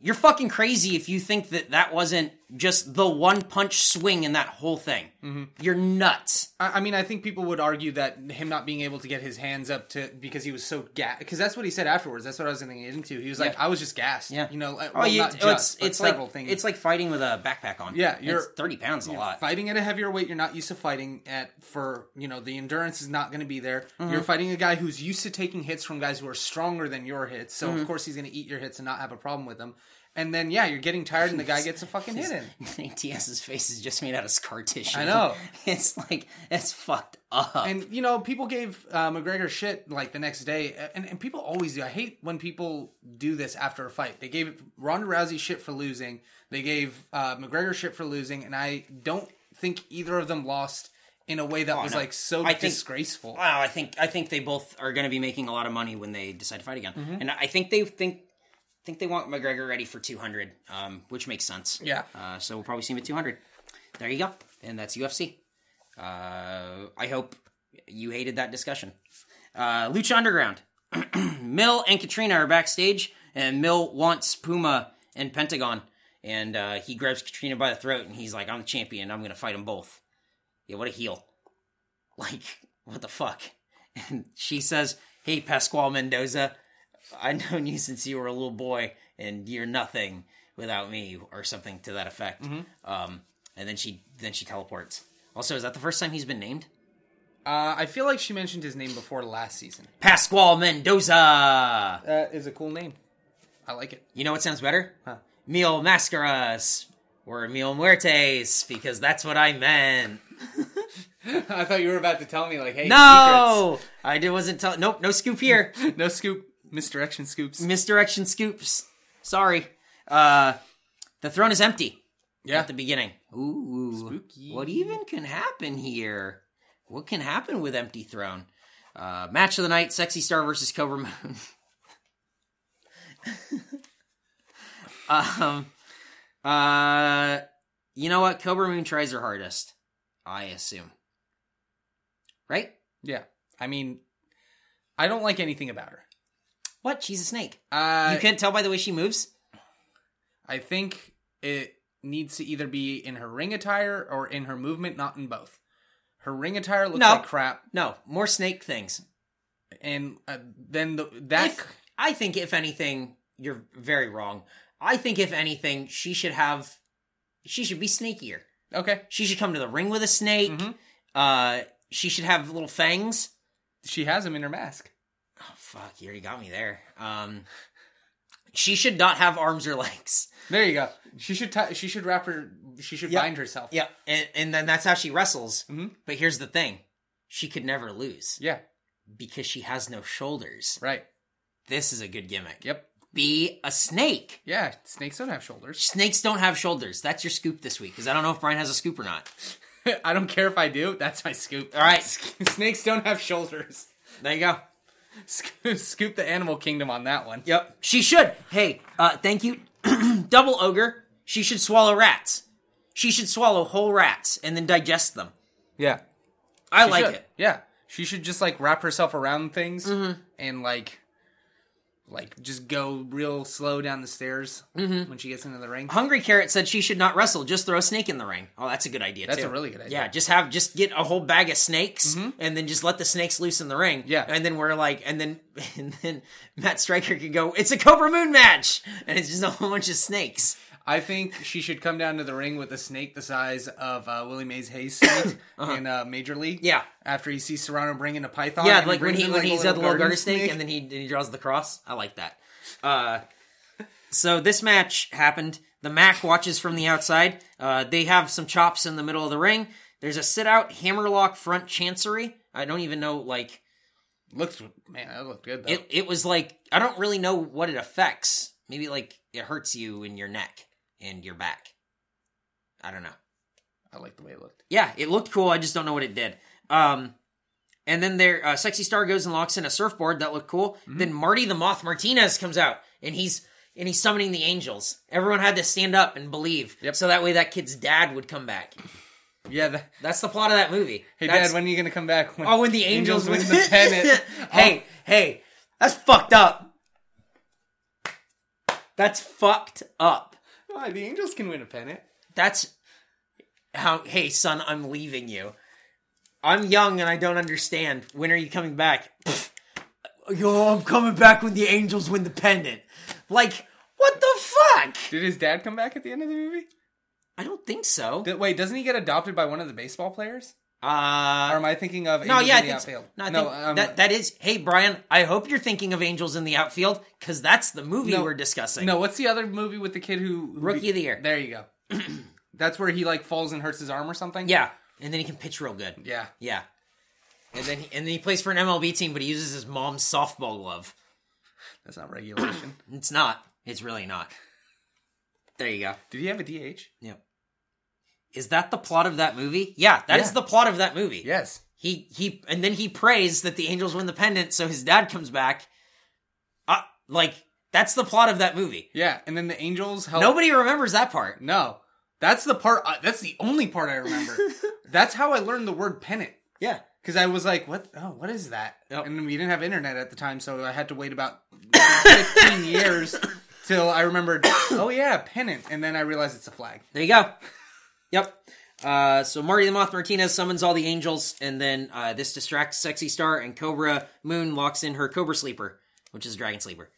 You're fucking crazy if you think that that wasn't just the one punch swing in that whole thing. Mm-hmm. You're nuts. I, I mean, I think people would argue that him not being able to get his hands up to because he was so gassed. Because that's what he said afterwards. That's what I was getting into. He was yeah. like, I was just gassed. Yeah. You know, well, oh, you, not just, it's, but it's several like, things. It's like fighting with a backpack on. Yeah. You're, it's thirty pounds a you're lot. Fighting at a heavier weight you're not used to fighting at for, you know, the endurance is not going to be there. Mm-hmm. You're fighting a guy who's used to taking hits from guys who are stronger than your hits. So, mm-hmm. of course, he's going to eat your hits and not have a problem with them. And then, yeah, you're getting tired and the guy gets a fucking hit in. Diaz's face is just made out of scar tissue. I know. It's like, it's fucked up. And, you know, people gave uh, McGregor shit, like, the next day. And, and people always do. I hate when people do this after a fight. They gave Ronda Rousey shit for losing. They gave uh, McGregor shit for losing. And I don't think either of them lost in a way that oh, was, no. like, so I disgraceful. Think, wow, I think, I think they both are going to be making a lot of money when they decide to fight again. Mm-hmm. And I think they think... I think they want McGregor ready for two hundred, um, which makes sense. Yeah. Uh, so we'll probably see him at two hundred. There you go. And that's U F C. Uh, I hope you hated that discussion. Uh, Lucha Underground. Mill and Katrina are backstage, and Mill wants Puma and Pentagon. And uh, he grabs Katrina by the throat, and he's like, I'm the champion. I'm going to fight them both. Yeah, what a heel. Like, what the fuck? And she says, hey, Pascual Mendoza. I've known you since you were a little boy, and you're nothing without me, or something to that effect. Mm-hmm. Um, and then she then she teleports. Also, is that the first time he's been named? Uh, I feel like she mentioned his name before last season. Pascual Mendoza! That is a cool name. I like it. You know what sounds better? Huh. Mil Mascaras. Or Mil Muertes, because that's what I meant. I thought you were about to tell me, like, hey, no! Secrets. I did, wasn't telling. Nope, no scoop here. No scoop. Misdirection scoops. Misdirection scoops. Sorry. Uh, the throne is empty. Yeah. At the beginning. Ooh. Spooky. What even can happen here? What can happen with empty throne? Uh, match of the night, Sexy Star versus Cobra Moon. um, uh, you know what? Cobra Moon tries her hardest, I assume. Right? Yeah. I mean, I don't like anything about her. What? She's a snake. Uh, you can't tell by the way she moves? I think it needs to either be in her ring attire or in her movement, not in both. Her ring attire looks no, like crap. No, more snake things. And uh, then the, that... If, I think, if anything, you're very wrong. I think, if anything, she should have... She should be snakier. Okay. She should come to the ring with a snake. Mm-hmm. Uh, she should have little fangs. She has them in her mask. Oh, fuck. You already got me there. Um... She should not have arms or legs. There you go. She should t- she should wrap her... She should yep. bind herself. Yeah, and, and then that's how she wrestles. Mm-hmm. But here's the thing. She could never lose. Yeah. Because she has no shoulders. Right. This is a good gimmick. Yep. Be a snake. Yeah, snakes don't have shoulders. Snakes don't have shoulders. That's your scoop this week, because I don't know if Brian has a scoop or not. I don't care if I do. That's my scoop. All right. Snakes don't have shoulders. There you go. Scoop the animal kingdom on that one. Yep. She should. Hey, uh, thank you. Double ogre. She should swallow rats. She should swallow whole rats and then digest them. Yeah. I she like should. It. Yeah. She should just, like, wrap herself around things mm-hmm. and, like, like just go real slow down the stairs mm-hmm. when she gets into the ring. Hungry Carrot said she should not wrestle. Just throw a snake in the ring. Oh, that's a good idea, that's too. That's a really good idea. Yeah, just have just get a whole bag of snakes mm-hmm. and then just let the snakes loose in the ring. Yeah. And then we're like, and then and then Matt Stryker could go, it's a Cobra Moon match! And it's just a whole bunch of snakes. I think she should come down to the ring with a snake the size of uh, Willie Mays Hayes' snake uh-huh. in uh, Major League. Yeah. After he sees Serrano bring in a python. Yeah, like when, he, in, like when he's at the little garter snake, snake and then he, and he draws the cross. I like that. Uh, so this match happened. The Mac watches from the outside. Uh, they have some chops in the middle of the ring. There's a sit-out hammerlock front chancery. I don't even know, like... Looks, man, that looked good, though. It, it was like, I don't really know what it affects. Maybe, like, it hurts you in your neck. And you're back. I don't know. I like the way it looked. Yeah, it looked cool. I just don't know what it did. Um, and then there, uh, Sexy Star goes and locks in a surfboard. That looked cool. Mm-hmm. Then Marty the Moth Martinez comes out. And he's and he's summoning the angels. Everyone had to stand up and believe. Yep. So that way that kid's dad would come back. Yeah. The, that's the plot of that movie. Hey, that's, Dad, when are you going to come back? When oh, when the angels, angels win the pennant. Hey, oh. hey. That's fucked up. That's fucked up. Why? The Angels can win a pennant. That's how, hey, son, I'm leaving you. I'm young and I don't understand. When are you coming back? Yo, I'm coming back when the Angels win the pennant. Like, what the fuck? Did his dad come back at the end of the movie? I don't think so. Did, wait, doesn't he get adopted by one of the baseball players? Uh, or am I thinking of Angels no, yeah, in the Outfield? So. No, I no think um, that, that is... Hey, Brian, I hope you're thinking of Angels in the Outfield, because that's the movie no, we're discussing. No, what's the other movie with the kid who... Rookie be, of the Year. There you go. That's where he, like, falls and hurts his arm or something? Yeah. And then he can pitch real good. Yeah. Yeah. And then he, and then he plays for an M L B team, but he uses his mom's softball glove. That's not regulation. It's not. It's really not. There you go. Did he have a D H? Yeah. Is that the plot of that movie? Yeah, that yeah. is the plot of that movie. Yes. He he, and then he prays that the angels win the pendant, so his dad comes back. Uh, like, that's the plot of that movie. Yeah, and then the angels help... Nobody remembers that part. No. That's the part, I, that's the only part I remember. That's how I learned the word pennant. Yeah. Because I was like, what, oh, what is that? Nope. And we didn't have internet at the time, so I had to wait about fifteen years till I remembered, oh yeah, pennant. And then I realized it's a flag. There you go. Yep. Uh, so Marty the Moth Martinez summons all the angels, and then uh, this distracts Sexy Star, and Cobra Moon locks in her Cobra Sleeper, which is Dragon Sleeper.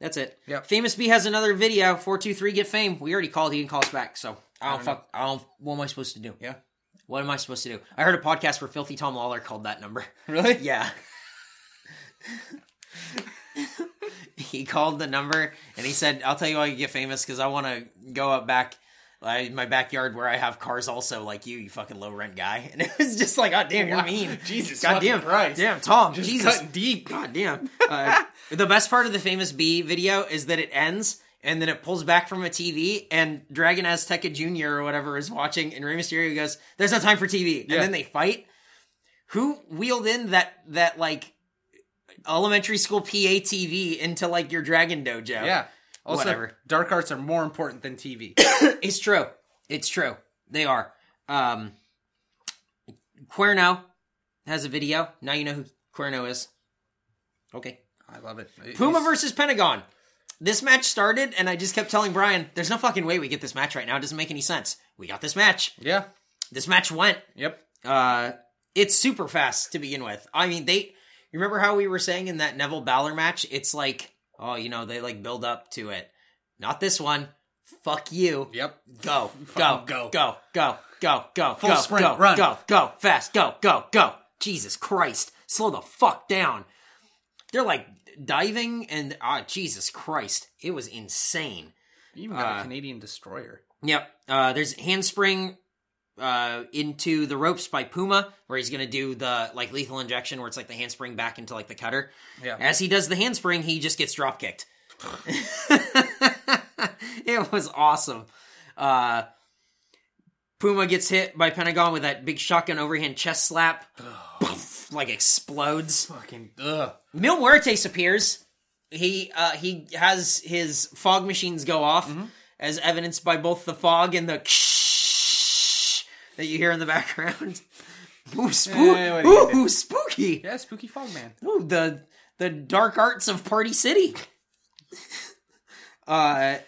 That's it. Yep. Famous B has another video. four two three, get fame. We already called. He can call us back. So I don't, I don't fuck. Know. I don't. What am I supposed to do? Yeah. What am I supposed to do? I heard a podcast where Filthy Tom Lawler called that number. Really? Yeah. He called the number and he said, I'll tell you why you get famous, because I want to go up back in my backyard where I have cars also like you, you fucking low rent guy. And it was just like, God damn, you're mean. Jesus God damn, Christ. Damn, Tom. Just Jesus. Cutting deep. God damn. Uh, the best part of the Famous Bee video is that it ends and then it pulls back from a T V and Dragon Azteca Junior or whatever is watching and Rey Mysterio goes, there's no time for T V. And yeah. then they fight. Who wheeled in that, that like, elementary school P A T V into like your Dragon Dojo. Yeah. Also, whatever. Dark arts are more important than T V. It's true. It's true. They are. Um, Cuerno has a video. Now you know who Cuerno is. Okay. I love it. it Puma is... versus Pentagon. This match started and I just kept telling Brian, there's no fucking way we get this match right now. It doesn't make any sense. We got this match. Yeah. This match went. Yep. Uh, it's super fast to begin with. I mean, they... You remember how we were saying in that Neville Balor match? It's like, oh, you know, they like build up to it. Not this one. Fuck you. Yep. Go. Go. Go. Go. Go. Go. Go. Full go, sprint. Go, run. Go. Go. Fast. Go. Go. Go. Jesus Christ. Slow the fuck down. They're like diving and, ah, oh, Jesus Christ. It was insane. You even got uh, a Canadian destroyer. Yep. Uh, there's handspring. Uh, into the ropes by Puma, where he's going to do the like lethal injection, where it's like the handspring back into like the cutter. Yeah. As he does the handspring, he just gets drop kicked. It was awesome. Uh, Puma gets hit by Pentagon with that big shotgun overhand chest slap. Poof, like explodes. Fucking ugh. Mil Muertes appears. He uh, he has his fog machines go off, mm-hmm. as evidenced by both the fog and the. That you hear in the background. Ooh, spook- yeah, ooh, ooh spooky. Yeah, spooky fog man. Ooh, the the dark arts of Party City. uh,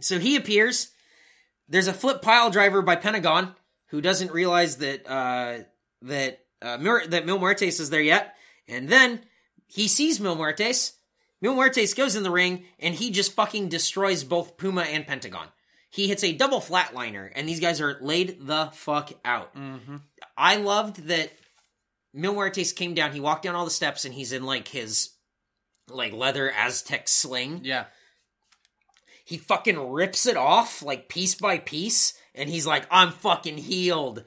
so he appears. There's a flip pile driver by Pentagon, who doesn't realize that uh, that uh, Mil- that Mil Muertes is there yet. And then he sees Mil Muertes. Mil Muertes goes in the ring, and he just fucking destroys both Puma and Pentagon. He hits a double flatliner, and these guys are laid the fuck out. Mm-hmm. I loved that Mil Muertes came down, he walked down all the steps, and he's in, like, his, like, leather Aztec sling. Yeah. He fucking rips it off, like, piece by piece, and he's like, I'm fucking healed.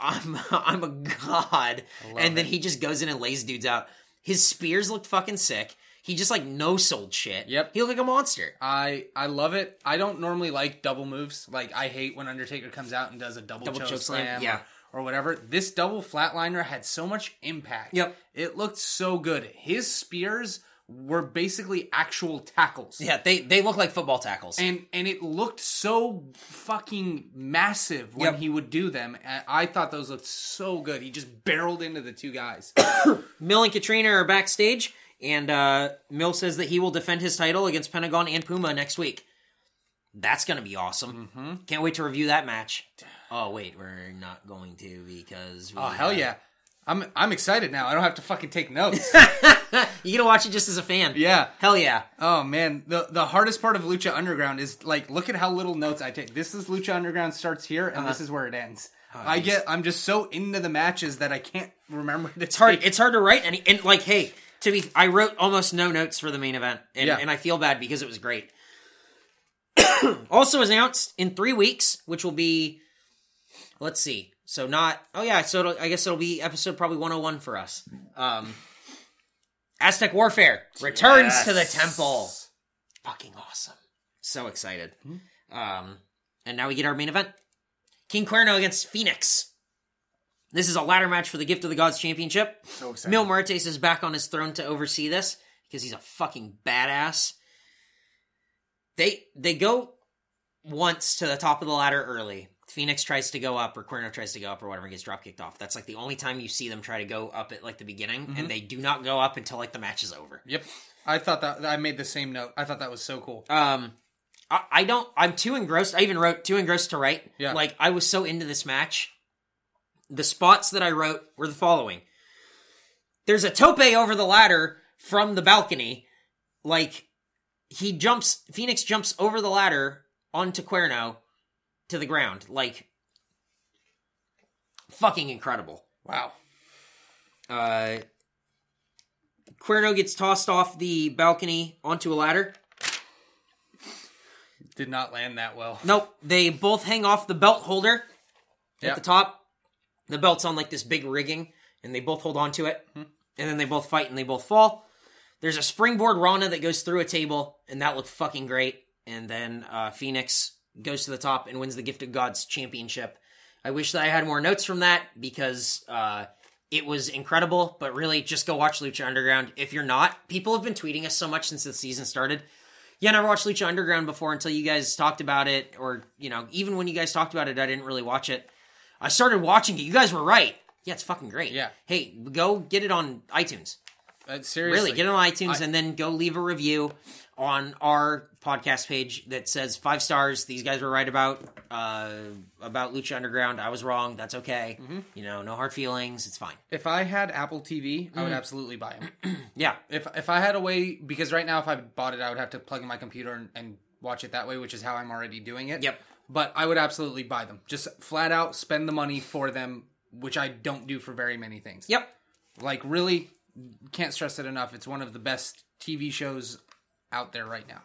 I'm I'm a god. And it. Then he just goes in and lays dudes out. His spears looked fucking sick. He just, like, no-sold shit. Yep. He looked like a monster. I, I love it. I don't normally like double moves. Like, I hate when Undertaker comes out and does a double, double choke, choke slam. slam yeah. Or, or whatever. This double flatliner had so much impact. Yep. It looked so good. His spears were basically actual tackles. Yeah, they, they look like football tackles. And and it looked so fucking massive when yep. he would do them. I thought those looked so good. He just barreled into the two guys. Mil and Katrina are backstage. And uh, Mil says that he will defend his title against Pentagon and Puma next week. That's going to be awesome. Mm-hmm. Can't wait to review that match. Oh, wait, we're not going to because... We, oh, hell uh, yeah. I'm I'm excited now. I don't have to fucking take notes. You get to watch it just as a fan. Yeah. Hell yeah. Oh, man. The the hardest part of Lucha Underground is, like, look at how little notes I take. This is Lucha Underground starts here, and uh-huh. this is where it ends. Oh, I geez. get... I'm just so into the matches that I can't remember to it's take. Hard, it's hard to write any... And, like, hey... To be, I wrote almost no notes for the main event, and, yeah. and I feel bad because it was great. Also announced in three weeks, which will be, let's see, so not, oh yeah, so it'll, I guess it'll be episode probably one oh one for us. Um, Aztec Warfare returns yes. to the temple. Fucking awesome. So excited. Mm-hmm. Um, and now we get our main event. King Cuerno against Phoenix. This is a ladder match for the Gift of the Gods Championship. So exciting. Mil Muertes is back on his throne to oversee this because he's a fucking badass. They they go once to the top of the ladder early. Phoenix tries to go up or Cuerno tries to go up or whatever, gets drop kicked off. That's like the only time you see them try to go up at like the beginning, mm-hmm. and they do not go up until like the match is over. Yep. I thought that I made the same note. I thought that was so cool. Um I, I don't I'm too engrossed. I even wrote too engrossed to write. Yeah. Like I was so into this match. The spots that I wrote were the following. There's a tope over the ladder from the balcony. Like, he jumps, Phoenix jumps over the ladder onto Cuerno to the ground. Like, fucking incredible. Wow. Uh, Cuerno gets tossed off the balcony onto a ladder. Did not land that well. Nope. They both hang off the belt holder yep. at the top. The belt's on like this big rigging, and they both hold on to it. Hmm. And then they both fight, and they both fall. There's a springboard Rana that goes through a table, and that looked fucking great. And then uh, Phoenix goes to the top and wins the Gift of Gods Championship. I wish that I had more notes from that, because uh, it was incredible. But really, just go watch Lucha Underground. If you're not, people have been tweeting us so much since the season started. Yeah, I never watched Lucha Underground before until you guys talked about it. Or, you know, even when you guys talked about it, I didn't really watch it. I started watching it. You guys were right. Yeah, it's fucking great. Yeah. Hey, go get it on iTunes. Uh, seriously. Really, get it on iTunes I... and then go leave a review on our podcast page that says five stars. These guys were right about uh, about Lucha Underground. I was wrong. That's okay. Mm-hmm. You know, no hard feelings. It's fine. If I had Apple T V, mm. I would absolutely buy them. Yeah. If if I had a way, because right now if I bought it, I would have to plug in my computer and, and watch it that way, which is how I'm already doing it. Yep. But I would absolutely buy them. Just flat out spend the money for them, which I don't do for very many things. Yep. Like, really, can't stress it enough. It's one of the best T V shows out there right now.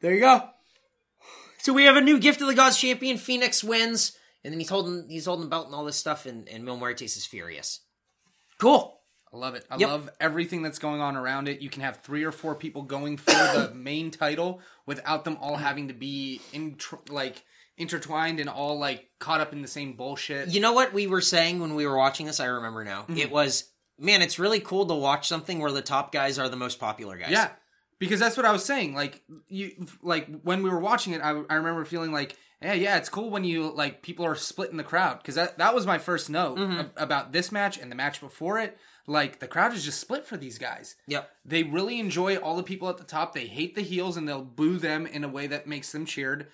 There you go. So we have a new Gift of the Gods champion. Phoenix wins, and then he's holding he's holding the belt and all this stuff, and, and Mil Muertes is furious. Cool. I love it. I yep. love everything that's going on around it. You can have three or four people going for the main title without them all having to be in tr- like intertwined and all like caught up in the same bullshit. You know what we were saying when we were watching this? I remember now. Mm-hmm. It was, man, it's really cool to watch something where the top guys are the most popular guys. Yeah. Because that's what I was saying, like, you, like when we were watching it, I, I remember feeling like, yeah, yeah, it's cool when you, like, people are splitting the crowd, because that, that was my first note mm-hmm. ab- about this match and the match before it, like, the crowd is just split for these guys. Yep. They really enjoy all the people at the top, they hate the heels, and they'll boo them in a way that makes them cheered,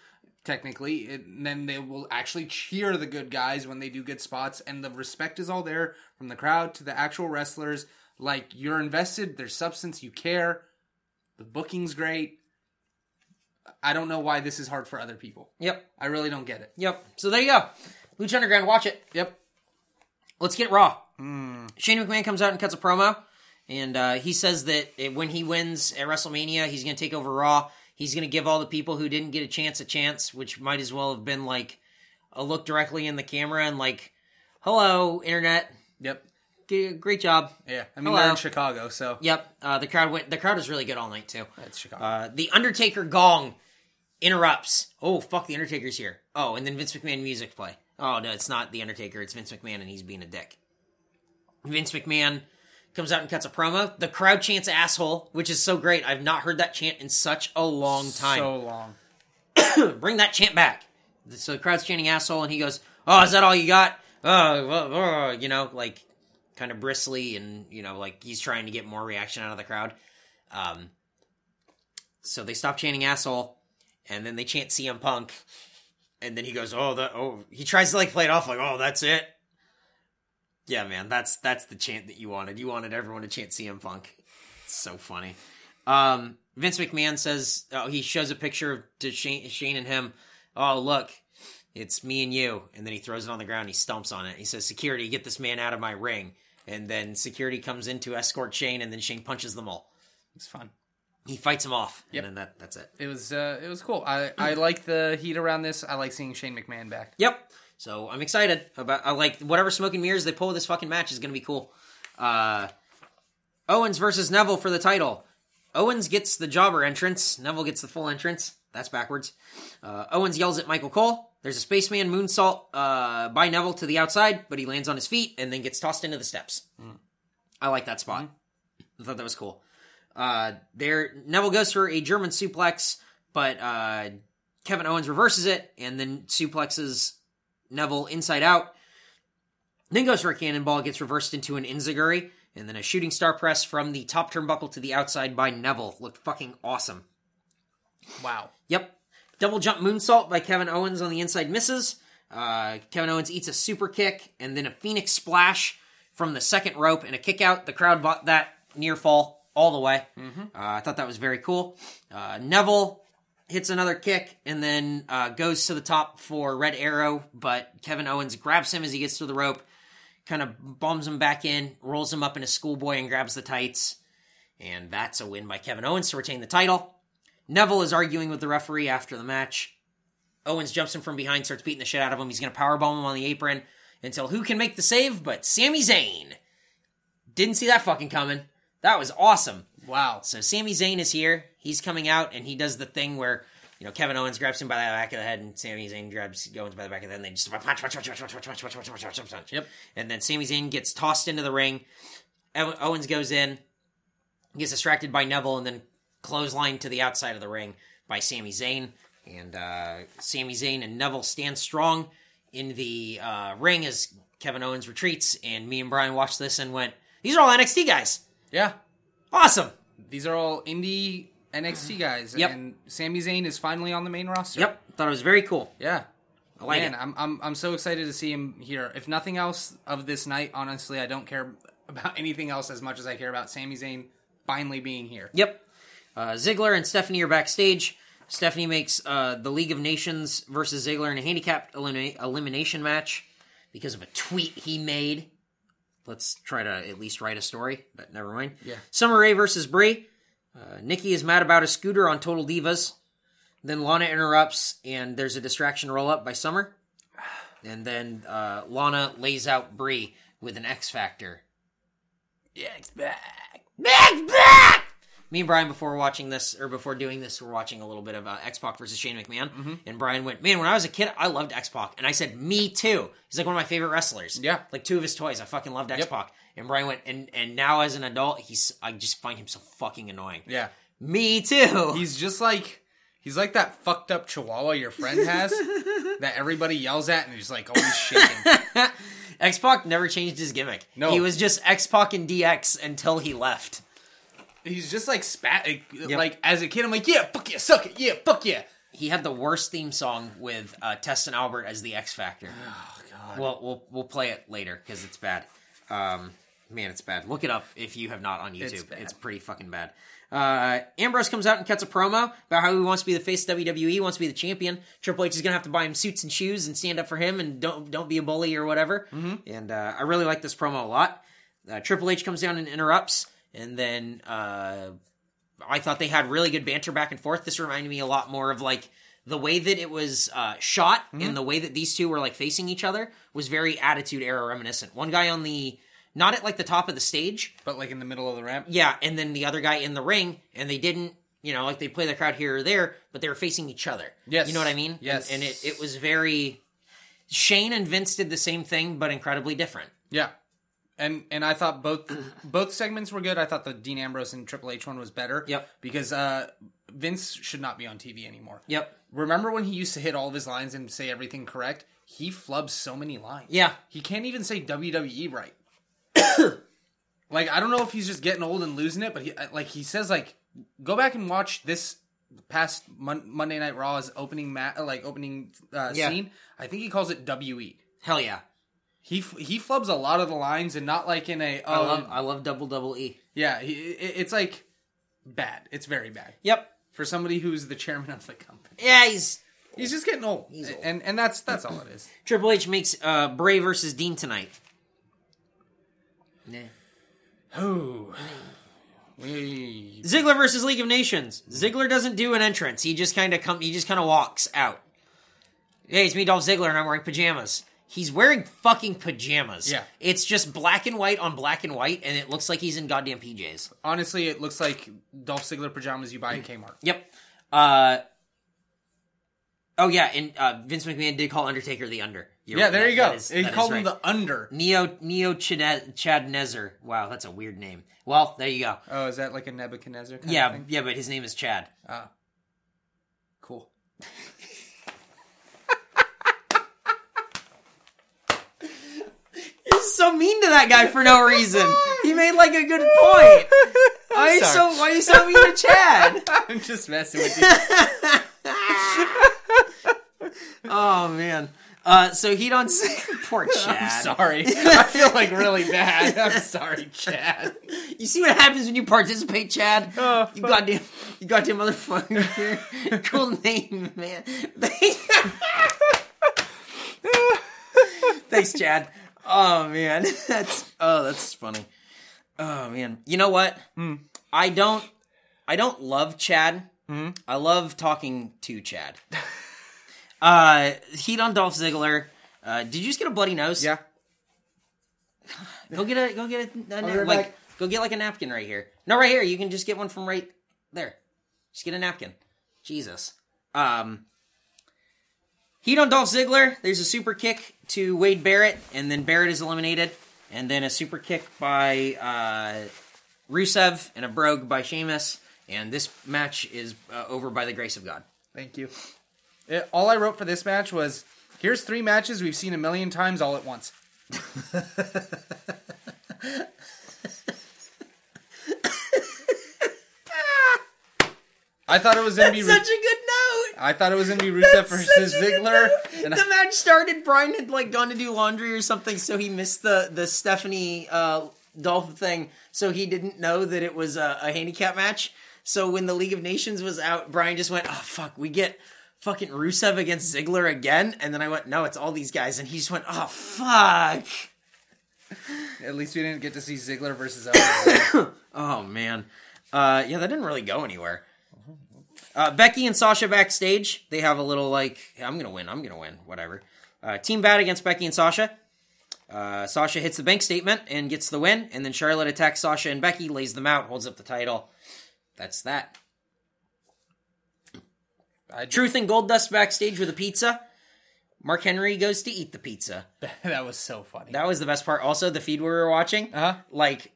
technically, and then they will actually cheer the good guys when they do good spots, and the respect is all there, from the crowd to the actual wrestlers, like, you're invested, there's substance, you care. The booking's great. I don't know why this is hard for other people. Yep. I really don't get it. Yep. So there you go. Lucha Underground, watch it. Yep. Let's get Raw. Mm. Shane McMahon comes out and cuts a promo, and uh, he says that it, when he wins at WrestleMania, he's going to take over Raw. He's going to give all the people who didn't get a chance a chance, which might as well have been like a look directly in the camera and like, hello, internet. Yep. Great job. Yeah. I mean, Hello. They're in Chicago, so. Yep. Uh, the crowd went. The crowd was really good all night, too. That's Chicago. Uh, the Undertaker gong interrupts. Oh, fuck, The Undertaker's here. Oh, and then Vince McMahon music play. Oh, no, it's not The Undertaker. It's Vince McMahon, and he's being a dick. Vince McMahon comes out and cuts a promo. The crowd chants asshole, which is so great. I've not heard that chant in such a long time. So long. Bring that chant back. So the crowd's chanting asshole, and he goes, oh, is that all you got? Oh, oh, oh you know, like, kind of bristly, and, you know, like, he's trying to get more reaction out of the crowd. Um, so they stop chanting asshole, and then they chant C M Punk, and then he goes, oh, that, oh, he tries to, like, play it off, like, oh, that's it? Yeah, man, that's that's the chant that you wanted. You wanted everyone to chant C M Punk. It's so funny. Um, Vince McMahon says, oh, he shows a picture to Shane, Shane and him, oh, look, it's me and you, and then he throws it on the ground, he stomps on it. He says, security, get this man out of my ring. And then security comes in to escort Shane, and then Shane punches them all. It's fun. He fights them off, yep. and then that, that's it. It was uh, it was cool. I, I like the heat around this. I like seeing Shane McMahon back. Yep. So I'm excited about. I like whatever smoke and mirrors they pull with this fucking match is going to be cool. Uh, Owens versus Neville for the title. Owens gets the jobber entrance. Neville gets the full entrance. That's backwards. Uh, Owens yells at Michael Cole. There's a spaceman moonsault uh, by Neville to the outside, but he lands on his feet and then gets tossed into the steps. Mm. I like that spot. Mm-hmm. I thought that was cool. Uh, there, Neville goes for a German suplex, but uh, Kevin Owens reverses it and then suplexes Neville inside out. Then goes for a cannonball, gets reversed into an enziguri, and then a shooting star press from the top turnbuckle to the outside by Neville. Looked fucking awesome. Wow. Yep. Double jump moonsault by Kevin Owens on the inside misses. Uh, Kevin Owens eats a super kick and then a Phoenix splash from the second rope and a kick out. The crowd bought that near fall all the way. Mm-hmm. Uh, I thought that was very cool. Uh, Neville hits another kick and then uh, goes to the top for Red Arrow, but Kevin Owens grabs him as he gets to the rope kind of bombs him back in, rolls him up in a schoolboy and grabs the tights. And that's a win by Kevin Owens to retain the title. Neville is arguing with the referee after the match. Owens jumps him from behind, starts beating the shit out of him. He's going to powerbomb him on the apron until who can make the save but Sami Zayn. Didn't see that fucking coming. That was awesome. Wow. So Sami Zayn is here. He's coming out, and he does the thing where, you know, Kevin Owens grabs him by the back of the head, and Sami Zayn grabs Owens by the back of the head, and they just punch, punch, punch, punch, punch, punch, punch, punch, punch, punch, punch. Yep. And then Sami Zayn gets tossed into the ring. Owens goes in, gets distracted by Neville, and then clotheslined to the outside of the ring by Sami Zayn. And uh, Sami Zayn and Neville stand strong in the uh, ring as Kevin Owens retreats. And me and Brian watched this and went, these are all N X T guys. Yeah. Awesome. These are all indie N X T guys. Yep. And Sami Zayn is finally on the main roster. Yep. Thought it was very cool. Yeah. I like Man, it. I'm, I'm, I'm so excited to see him here. If nothing else of this night, honestly, I don't care about anything else as much as I care about Sami Zayn finally being here. Yep. Uh, Ziggler and Stephanie are backstage. Stephanie makes uh, the League of Nations versus Ziggler in a handicapped elim- elimination match because of a tweet he made. Let's try to at least write a story, but never mind. Yeah. Summer Rae versus Brie. Uh, Nikki is mad about a scooter on Total Divas. Then Lana interrupts, and there's a distraction roll-up by Summer. And then uh, Lana lays out Brie with an X Factor. Yeah, X back. X back! Me and Brian, before watching this, or before doing this, were watching a little bit of uh, X-Pac versus Shane McMahon, mm-hmm. and Brian went, man, when I was a kid, I loved X-Pac, and I said, me too. He's like one of my favorite wrestlers. Yeah. Like two of his toys, I fucking loved X-Pac. Yep. And Brian went, and and now as an adult, he's I just find him so fucking annoying. Yeah. Me too. He's just like, he's like that fucked up chihuahua your friend has that everybody yells at, and he's like always shaking. X-Pac never changed his gimmick. No. He was just X-Pac and D X until he left. He's just like spat, like, yep. like as a kid, I'm like, yeah, fuck yeah, suck it, yeah, fuck yeah. He had the worst theme song with uh, Tess and Albert as the X Factor. Oh god. Well, we'll we'll play it later because it's bad. Um, man, it's bad. Look it up if you have not on YouTube. It's, it's pretty fucking bad. Uh, Ambrose comes out and cuts a promo about how he wants to be the face of W W E, wants to be the champion. Triple H is gonna have to buy him suits and shoes and stand up for him and don't don't be a bully or whatever. Mm-hmm. And uh, I really like this promo a lot. Uh, Triple H comes down and interrupts. And then uh, I thought they had really good banter back and forth. This reminded me a lot more of, like, the way that it was uh, shot mm-hmm. and the way that these two were, like, facing each other was very Attitude Era reminiscent. One guy on the, not at, like, the top of the stage. But, like, in the middle of the ramp? Yeah, and then the other guy in the ring, and they didn't, you know, like, they play the crowd here or there, but they were facing each other. Yes. You know what I mean? Yes. And, and it, it was very, Shane and Vince did the same thing, but incredibly different. Yeah. And and I thought both both segments were good. I thought the Dean Ambrose and Triple H one was better. Yep. Because uh, Vince should not be on T V anymore. Yep. Remember when he used to hit all of his lines and say everything correct? He flubs so many lines. Yeah. He can't even say W W E right. Like, I don't know if he's just getting old and losing it, but he like he says, like, go back and watch this past Mon- Monday Night Raw's opening ma- like opening uh, yeah. scene. I think he calls it W E. Hell yeah. He he flubs a lot of the lines and not like in a... Um, I love I love double double E. Yeah, he, it, it's like bad. It's very bad. Yep. For somebody who's the chairman of the company. Yeah, he's... He's just getting old. He's old. And and that's that's all it is. Triple H makes uh, Bray versus Dean tonight. Nah. Who? Hey. Ziggler versus League of Nations. Ziggler doesn't do an entrance. He just kind of come. He just kind of walks out. Hey, it's me, Dolph Ziggler, and I'm wearing pajamas. He's wearing fucking pajamas. Yeah. It's just black and white on black and white, and it looks like he's in goddamn P Js. Honestly, it looks like Dolph Ziggler pajamas you buy at Kmart. Yep. Uh, oh, yeah, and uh, Vince McMahon did call Undertaker the Under. You're yeah, right. there that, you go. Is, he called right. him the Under. Neo Neo Chine- Chadnezer. Wow, that's a weird name. Well, there you go. Oh, is that like a Nebuchadnezzar kind yeah, of thing? Yeah, but his name is Chad. Ah. Uh, cool. So mean to that guy for no reason. He made like a good point. Why are you so why are you so mean to Chad? I'm just messing with you. Oh man. Uh, so heat on poor Chad. I'm sorry. I feel like really bad. I'm sorry, Chad. You see what happens when you participate, Chad? Oh, you goddamn you goddamn motherfucker. Cool name, man. Thanks, Chad. Oh man, that's oh that's funny. Oh man, you know what? Mm. I don't, I don't love Chad. Mm-hmm. I love talking to Chad. uh, heat on Dolph Ziggler. Uh, did you just get a bloody nose? Yeah. Go get a go get a, a right like back. Go get like a napkin right here. No, right here. You can just get one from right there. Just get a napkin. Jesus. Um. Heat on Dolph Ziggler. There's a super kick to Wade Barrett, and then Barrett is eliminated, and then a super kick by uh, Rusev and a brogue by Sheamus, and this match is uh, over by the grace of God. Thank you. It, all I wrote for this match was, here's three matches we've seen a million times all at once. I thought it was going to be... That's such a good note! I thought it was going to be Rusev That's versus Ziggler. And the I... match started, Brian had like gone to do laundry or something, so he missed the, the Stephanie uh, Dolph thing, so he didn't know that it was a, a handicap match. So when the League of Nations was out, Brian just went, oh fuck, we get fucking Rusev against Ziggler again? And then I went, no, it's all these guys. And he just went, oh fuck. At least we didn't get to see Ziggler versus Owens. Oh man. Uh, yeah, that didn't really go anywhere. Uh, Becky and Sasha backstage. They have a little like, hey, I'm going to win, I'm going to win, whatever. Uh, team bad against Becky and Sasha. Uh, Sasha hits the bank statement and gets the win. And then Charlotte attacks Sasha and Becky, lays them out, holds up the title. That's that. I'd... Truth and Goldust backstage with a pizza. Mark Henry goes to eat the pizza. That was so funny. That was the best part. Also, the feed we were watching, uh-huh. like,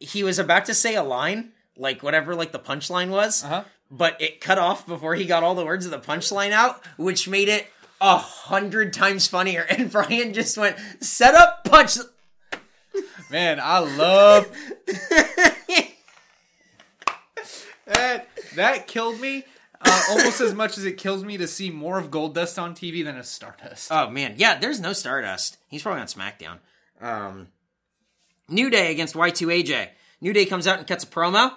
he was about to say a line, like whatever like the punchline was. Uh-huh. But it cut off before he got all the words of the punchline out, which made it a hundred times funnier. And Brian just went, set up punch. Man, I love... that, that killed me uh, almost as much as it kills me to see more of Goldust on T V than a Stardust. Oh, man. Yeah, there's no Stardust. He's probably on SmackDown. Um, New Day against Y two A J. New Day comes out and cuts a promo.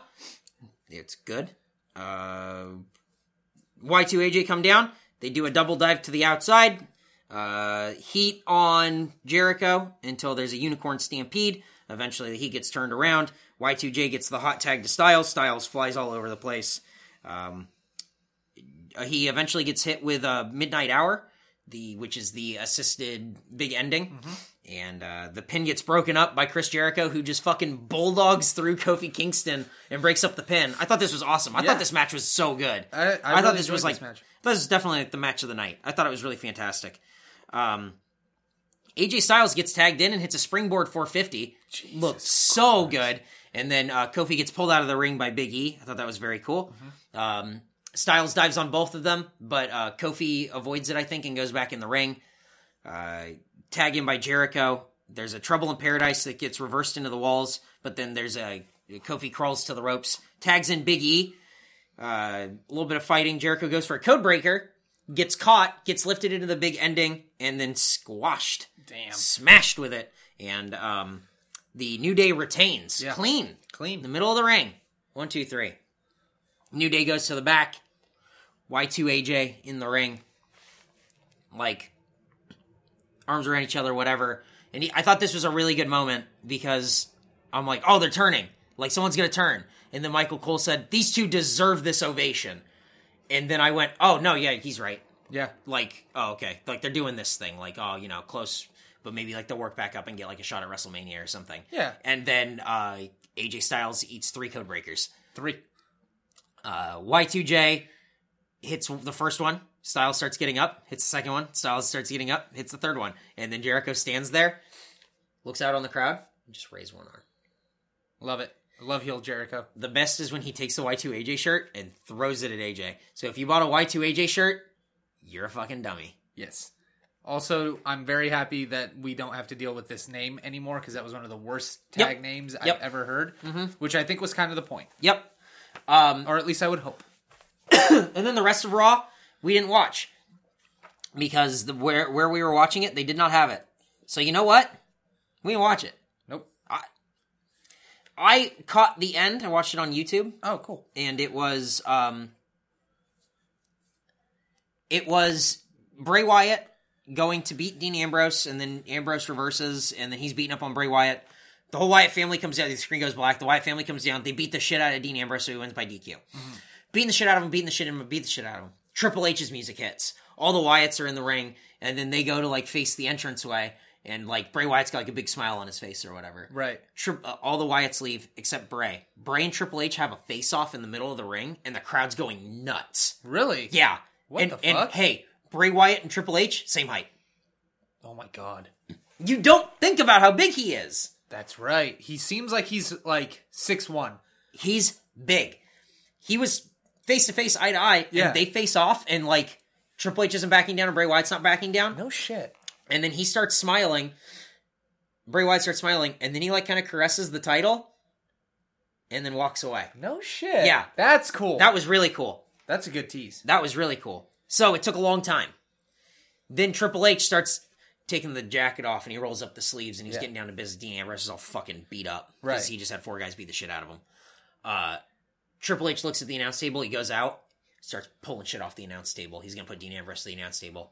It's good. Uh, Y two A J come down. They do a double dive to the outside. Uh, heat on Jericho until there's a unicorn stampede. Eventually the heat gets turned around. Y two J gets the hot tag to Styles. Styles flies all over the place. Um, he eventually gets hit with a midnight hour, the which is the assisted big ending. Mm-hmm. And uh, the pin gets broken up by Chris Jericho, who just fucking bulldogs through Kofi Kingston and breaks up the pin. I thought this was awesome. I yeah. thought this match was so good. I, I, I really thought this was like this match. I thought this was definitely like the match of the night. I thought it was really fantastic. Um, A J Styles gets tagged in and hits a springboard four fifty. Jesus Looked so Christ. good. And then uh, Kofi gets pulled out of the ring by Big E. I thought that was very cool. Mm-hmm. Um, Styles dives on both of them, but uh, Kofi avoids it, I think, and goes back in the ring. Uh, tag in by Jericho. There's a Trouble in Paradise that gets reversed into the walls, but then there's a Kofi crawls to the ropes, tags in Big E. Uh, a little bit of fighting. Jericho goes for a code breaker, gets caught, gets lifted into the big ending, and then squashed. Damn. Smashed with it. And um, the New Day retains. Yeah. Clean. Clean. In the middle of the ring. One, two, three. New Day goes to the back. Y two A J in the ring. Like... arms around each other, whatever. And he, I thought this was a really good moment because I'm like, oh, they're turning. Like, someone's going to turn. And then Michael Cole said, these two deserve this ovation. And then I went, oh, no, yeah, he's right. Yeah. Like, oh, okay. Like, they're doing this thing. Like, oh, you know, close, but maybe, like, they'll work back up and get, like, a shot at WrestleMania or something. Yeah. And then uh, A J Styles eats three code breakers. Three. Uh, Y two J hits the first one. Styles starts getting up, hits the second one. Styles starts getting up, hits the third one. And then Jericho stands there, looks out on the crowd, and just raises one arm. Love it. I love heel Jericho. The best is when he takes the Y two A J shirt and throws it at A J. So if you bought a Y two A J shirt, you're a fucking dummy. Yes. Also, I'm very happy that we don't have to deal with this name anymore, because that was one of the worst tag yep. names yep. I've ever heard, mm-hmm. which I think was kind of the point. Yep. Um, or at least I would hope. And then the rest of Raw... we didn't watch because the where where we were watching it, they did not have it. So you know what? We didn't watch it. Nope. I, I caught the end. I watched it on YouTube. Oh, cool. And it was um, it was Bray Wyatt going to beat Dean Ambrose, and then Ambrose reverses, and then he's beating up on Bray Wyatt. The whole Wyatt family comes down. The screen goes black. The Wyatt family comes down. They beat the shit out of Dean Ambrose, so he wins by D Q. Mm-hmm. Beating the shit out of him, beating the shit out of him, beating the shit out of him. Triple H's music hits. All the Wyatts are in the ring, and then they go to, like, face the entranceway, and, like, Bray Wyatt's got, like, a big smile on his face or whatever. Right. Tri- uh, all the Wyatts leave, except Bray. Bray and Triple H have a face-off in the middle of the ring, and the crowd's going nuts. Really? Yeah. What and, the fuck? And, hey, Bray Wyatt and Triple H, same height. Oh, my God. You don't think about how big he is. That's right. He seems like he's, like, six one. He's big. He was face-to-face, eye-to-eye, and yeah. they face off, and, like, Triple H isn't backing down, and Bray Wyatt's not backing down. No shit. And then he starts smiling. Bray Wyatt starts smiling, and then he, like, kind of caresses the title, and then walks away. No shit. Yeah. That's cool. That was really cool. That's a good tease. That was really cool. So, it took a long time. Then Triple H starts taking the jacket off, and he rolls up the sleeves, and he's yeah. getting down to business. Dean Ambrose is all fucking beat up. Right. Because he just had four guys beat the shit out of him. Uh, Triple H looks at the announce table, he goes out, starts pulling shit off the announce table. He's going to put Dean Ambrose to the announce table.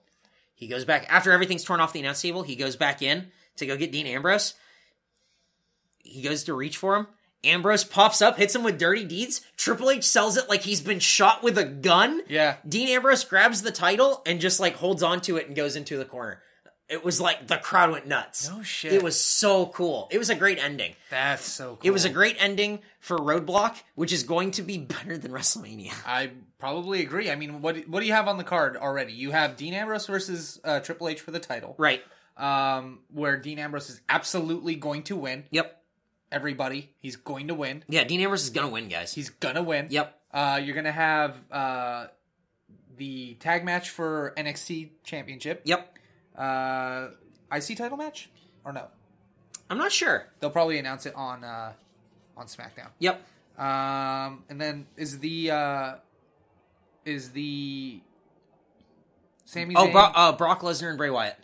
He goes back, after everything's torn off the announce table, he goes back in to go get Dean Ambrose. He goes to reach for him. Ambrose pops up, hits him with dirty deeds. Triple H sells it like he's been shot with a gun. Yeah. Dean Ambrose grabs the title and just, like, holds onto it and goes into the corner. It was like the crowd went nuts. No shit. It was so cool. It was a great ending. That's so cool. It was a great ending for Roadblock, which is going to be better than WrestleMania. I probably agree. I mean, what what do you have on the card already? You have Dean Ambrose versus uh, Triple H for the title. Right. Um, where Dean Ambrose is absolutely going to win. Yep. Everybody, he's going to win. Yeah, Dean Ambrose is going to win, guys. He's going to win. Yep. Uh, you're going to have uh, the tag match for N X T Championship. Yep. Uh, I C title match or no? I'm not sure. They'll probably announce it on uh, on SmackDown. Yep. Um, and then is the uh, is the Sami Zayn? Oh, Bro- uh, Brock Lesnar and Bray Wyatt.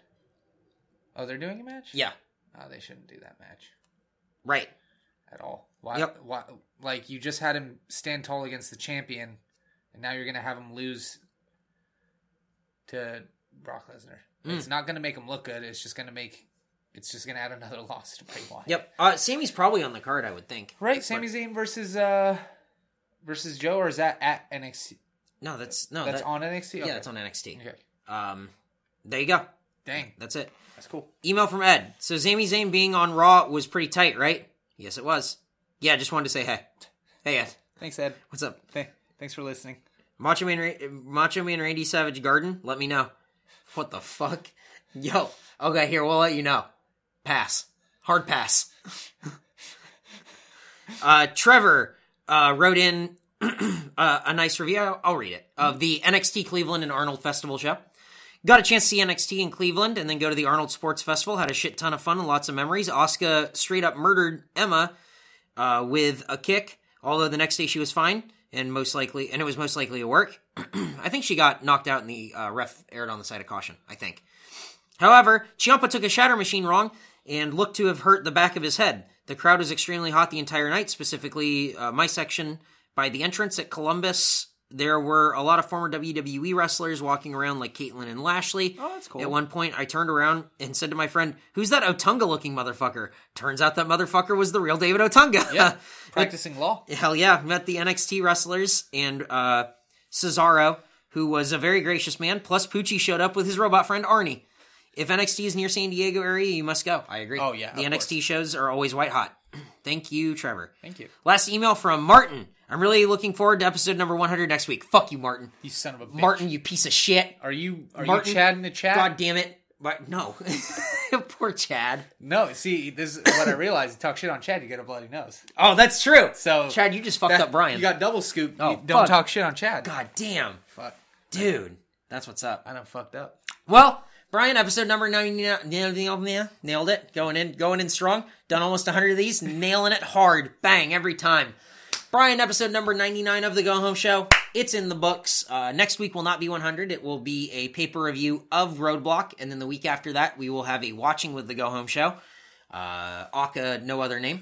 Oh, they're doing a match? Yeah. Oh, they shouldn't do that match. Right. At all. Why? Yep. Why? Like, you just had him stand tall against the champion, and now you're gonna have him lose to Brock Lesnar. It's mm. not going to make him look good. It's just going to make... It's just going to add another loss to Bray Wyatt. Yep. Uh, Sammy's probably on the card, I would think. Right. Sami Zayn versus uh, versus Joe, or is that at N X T? No, that's... no, that's that, on N X T? Okay. Yeah, that's on N X T. Okay. Um, there you go. Dang. That's it. That's cool. Email from Ed. So, Sami Zayn being on Raw was pretty tight, right? Yes, it was. Yeah, just wanted to say hey. Hey, Ed. Thanks, Ed. What's up? Th- thanks for listening. Macho Man, Ra- Macho Man Randy Savage Garden? Let me know. What the fuck? Yo. Okay, here, we'll let you know. Pass. Hard pass. uh, Trevor uh, wrote in uh, a nice review. I'll, I'll read it. Of the N X T Cleveland and Arnold Festival show. Got a chance to see N X T in Cleveland and then go to the Arnold Sports Festival. Had a shit ton of fun and lots of memories. Asuka straight up murdered Emma uh, with a kick, although the next day she was fine. And most likely, and it was most likely a work. I think she got knocked out, and the uh, ref erred on the side of caution. I think. However, Ciampa took a shatter machine wrong and looked to have hurt the back of his head. The crowd was extremely hot the entire night, specifically uh, my section by the entrance at Columbus. There were a lot of former W W E wrestlers walking around, like Caitlyn and Lashley. Oh, that's cool. At one point, I turned around and said to my friend, "Who's that Otunga-looking motherfucker?" Turns out that motherfucker was the real David Otunga. Yeah, practicing law. Hell yeah. Met the N X T wrestlers and uh, Cesaro, who was a very gracious man. Plus, Pucci showed up with his robot friend, Arnie. If N X T is near San Diego area, you must go. I agree. Oh, yeah. The N X T course. Shows are always white hot. Thank you, Trevor. Thank you. Last email from Martin. I'm really looking forward to episode number one hundred next week. Fuck you, Martin. You son of a bitch. Martin, you piece of shit. Are you are Martin, you Chad in the chat? God damn it. But no. Poor Chad. No, see, this is what I realized. You talk shit on Chad, you get a bloody nose. Oh, that's true. So Chad, you just fucked that, up Brian. You got double scoop. Oh, don't fuck. Talk shit on Chad. God damn. Fuck. Dude, that's what's up. I done fucked up. Well, Brian, episode number ninety-nine, nailed it. Going in, going in strong. Done almost one hundred of these. Nailing it hard. Bang, every time. Brian, episode number ninety-nine of The Go Home Show. It's in the books. Uh, next week will not be one hundred. It will be a paper review of Roadblock. And then the week after that, we will have a watching with The Go Home Show. Uh, Aka, no other name.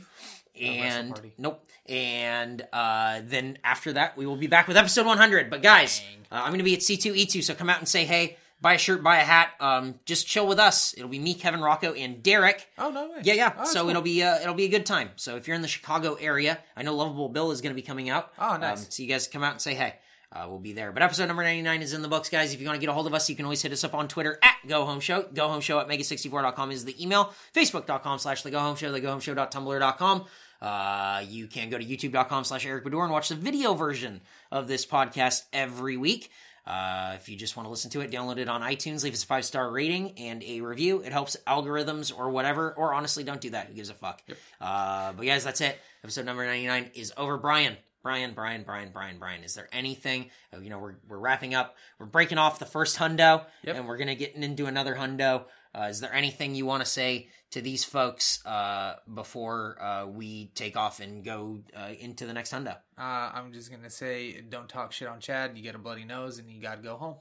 And, no nope. And uh, then after that, we will be back with episode one hundred. But guys, uh, I'm going to be at C two E two, so come out and say hey. buy a shirt, buy a hat, um, just chill with us. It'll be me, Kevin, Rocco, and Derek. Oh, no way. Yeah, yeah. Oh, so cool. it'll be uh, it'll be a good time. So if you're in the Chicago area, I know Lovable Bill is going to be coming out. Oh, nice. Um, so you guys come out and say hey. Uh, we'll be there. But episode number ninety-nine is in the books, guys. If you want to get a hold of us, you can always hit us up on Twitter at GoHomeShow. GoHomeShow at mega sixty-four dot com is the email. Facebook dot com slash The Go Home Show, the go home show dot tumblr dot com. Uh, you can go to YouTube dot com slash Eric Baudour and watch the video version of this podcast every week. Uh, if you just want to listen to it, download it on iTunes, leave us a five-star rating and a review. It helps algorithms or whatever, or honestly, don't do that. Who gives a fuck? Yep. Uh, but guys, that's it. Episode number ninety-nine is over. Brian. Brian, Brian, Brian, Brian, Brian. Is there anything? You know, we're we're wrapping up. We're breaking off the first hundo, yep. and we're gonna get into another hundo. Uh, is there anything you want to say to these folks uh, before uh, we take off and go uh, into the next hundo? Uh, I'm just gonna say, don't talk shit on Chad. You got a bloody nose, and you gotta go home.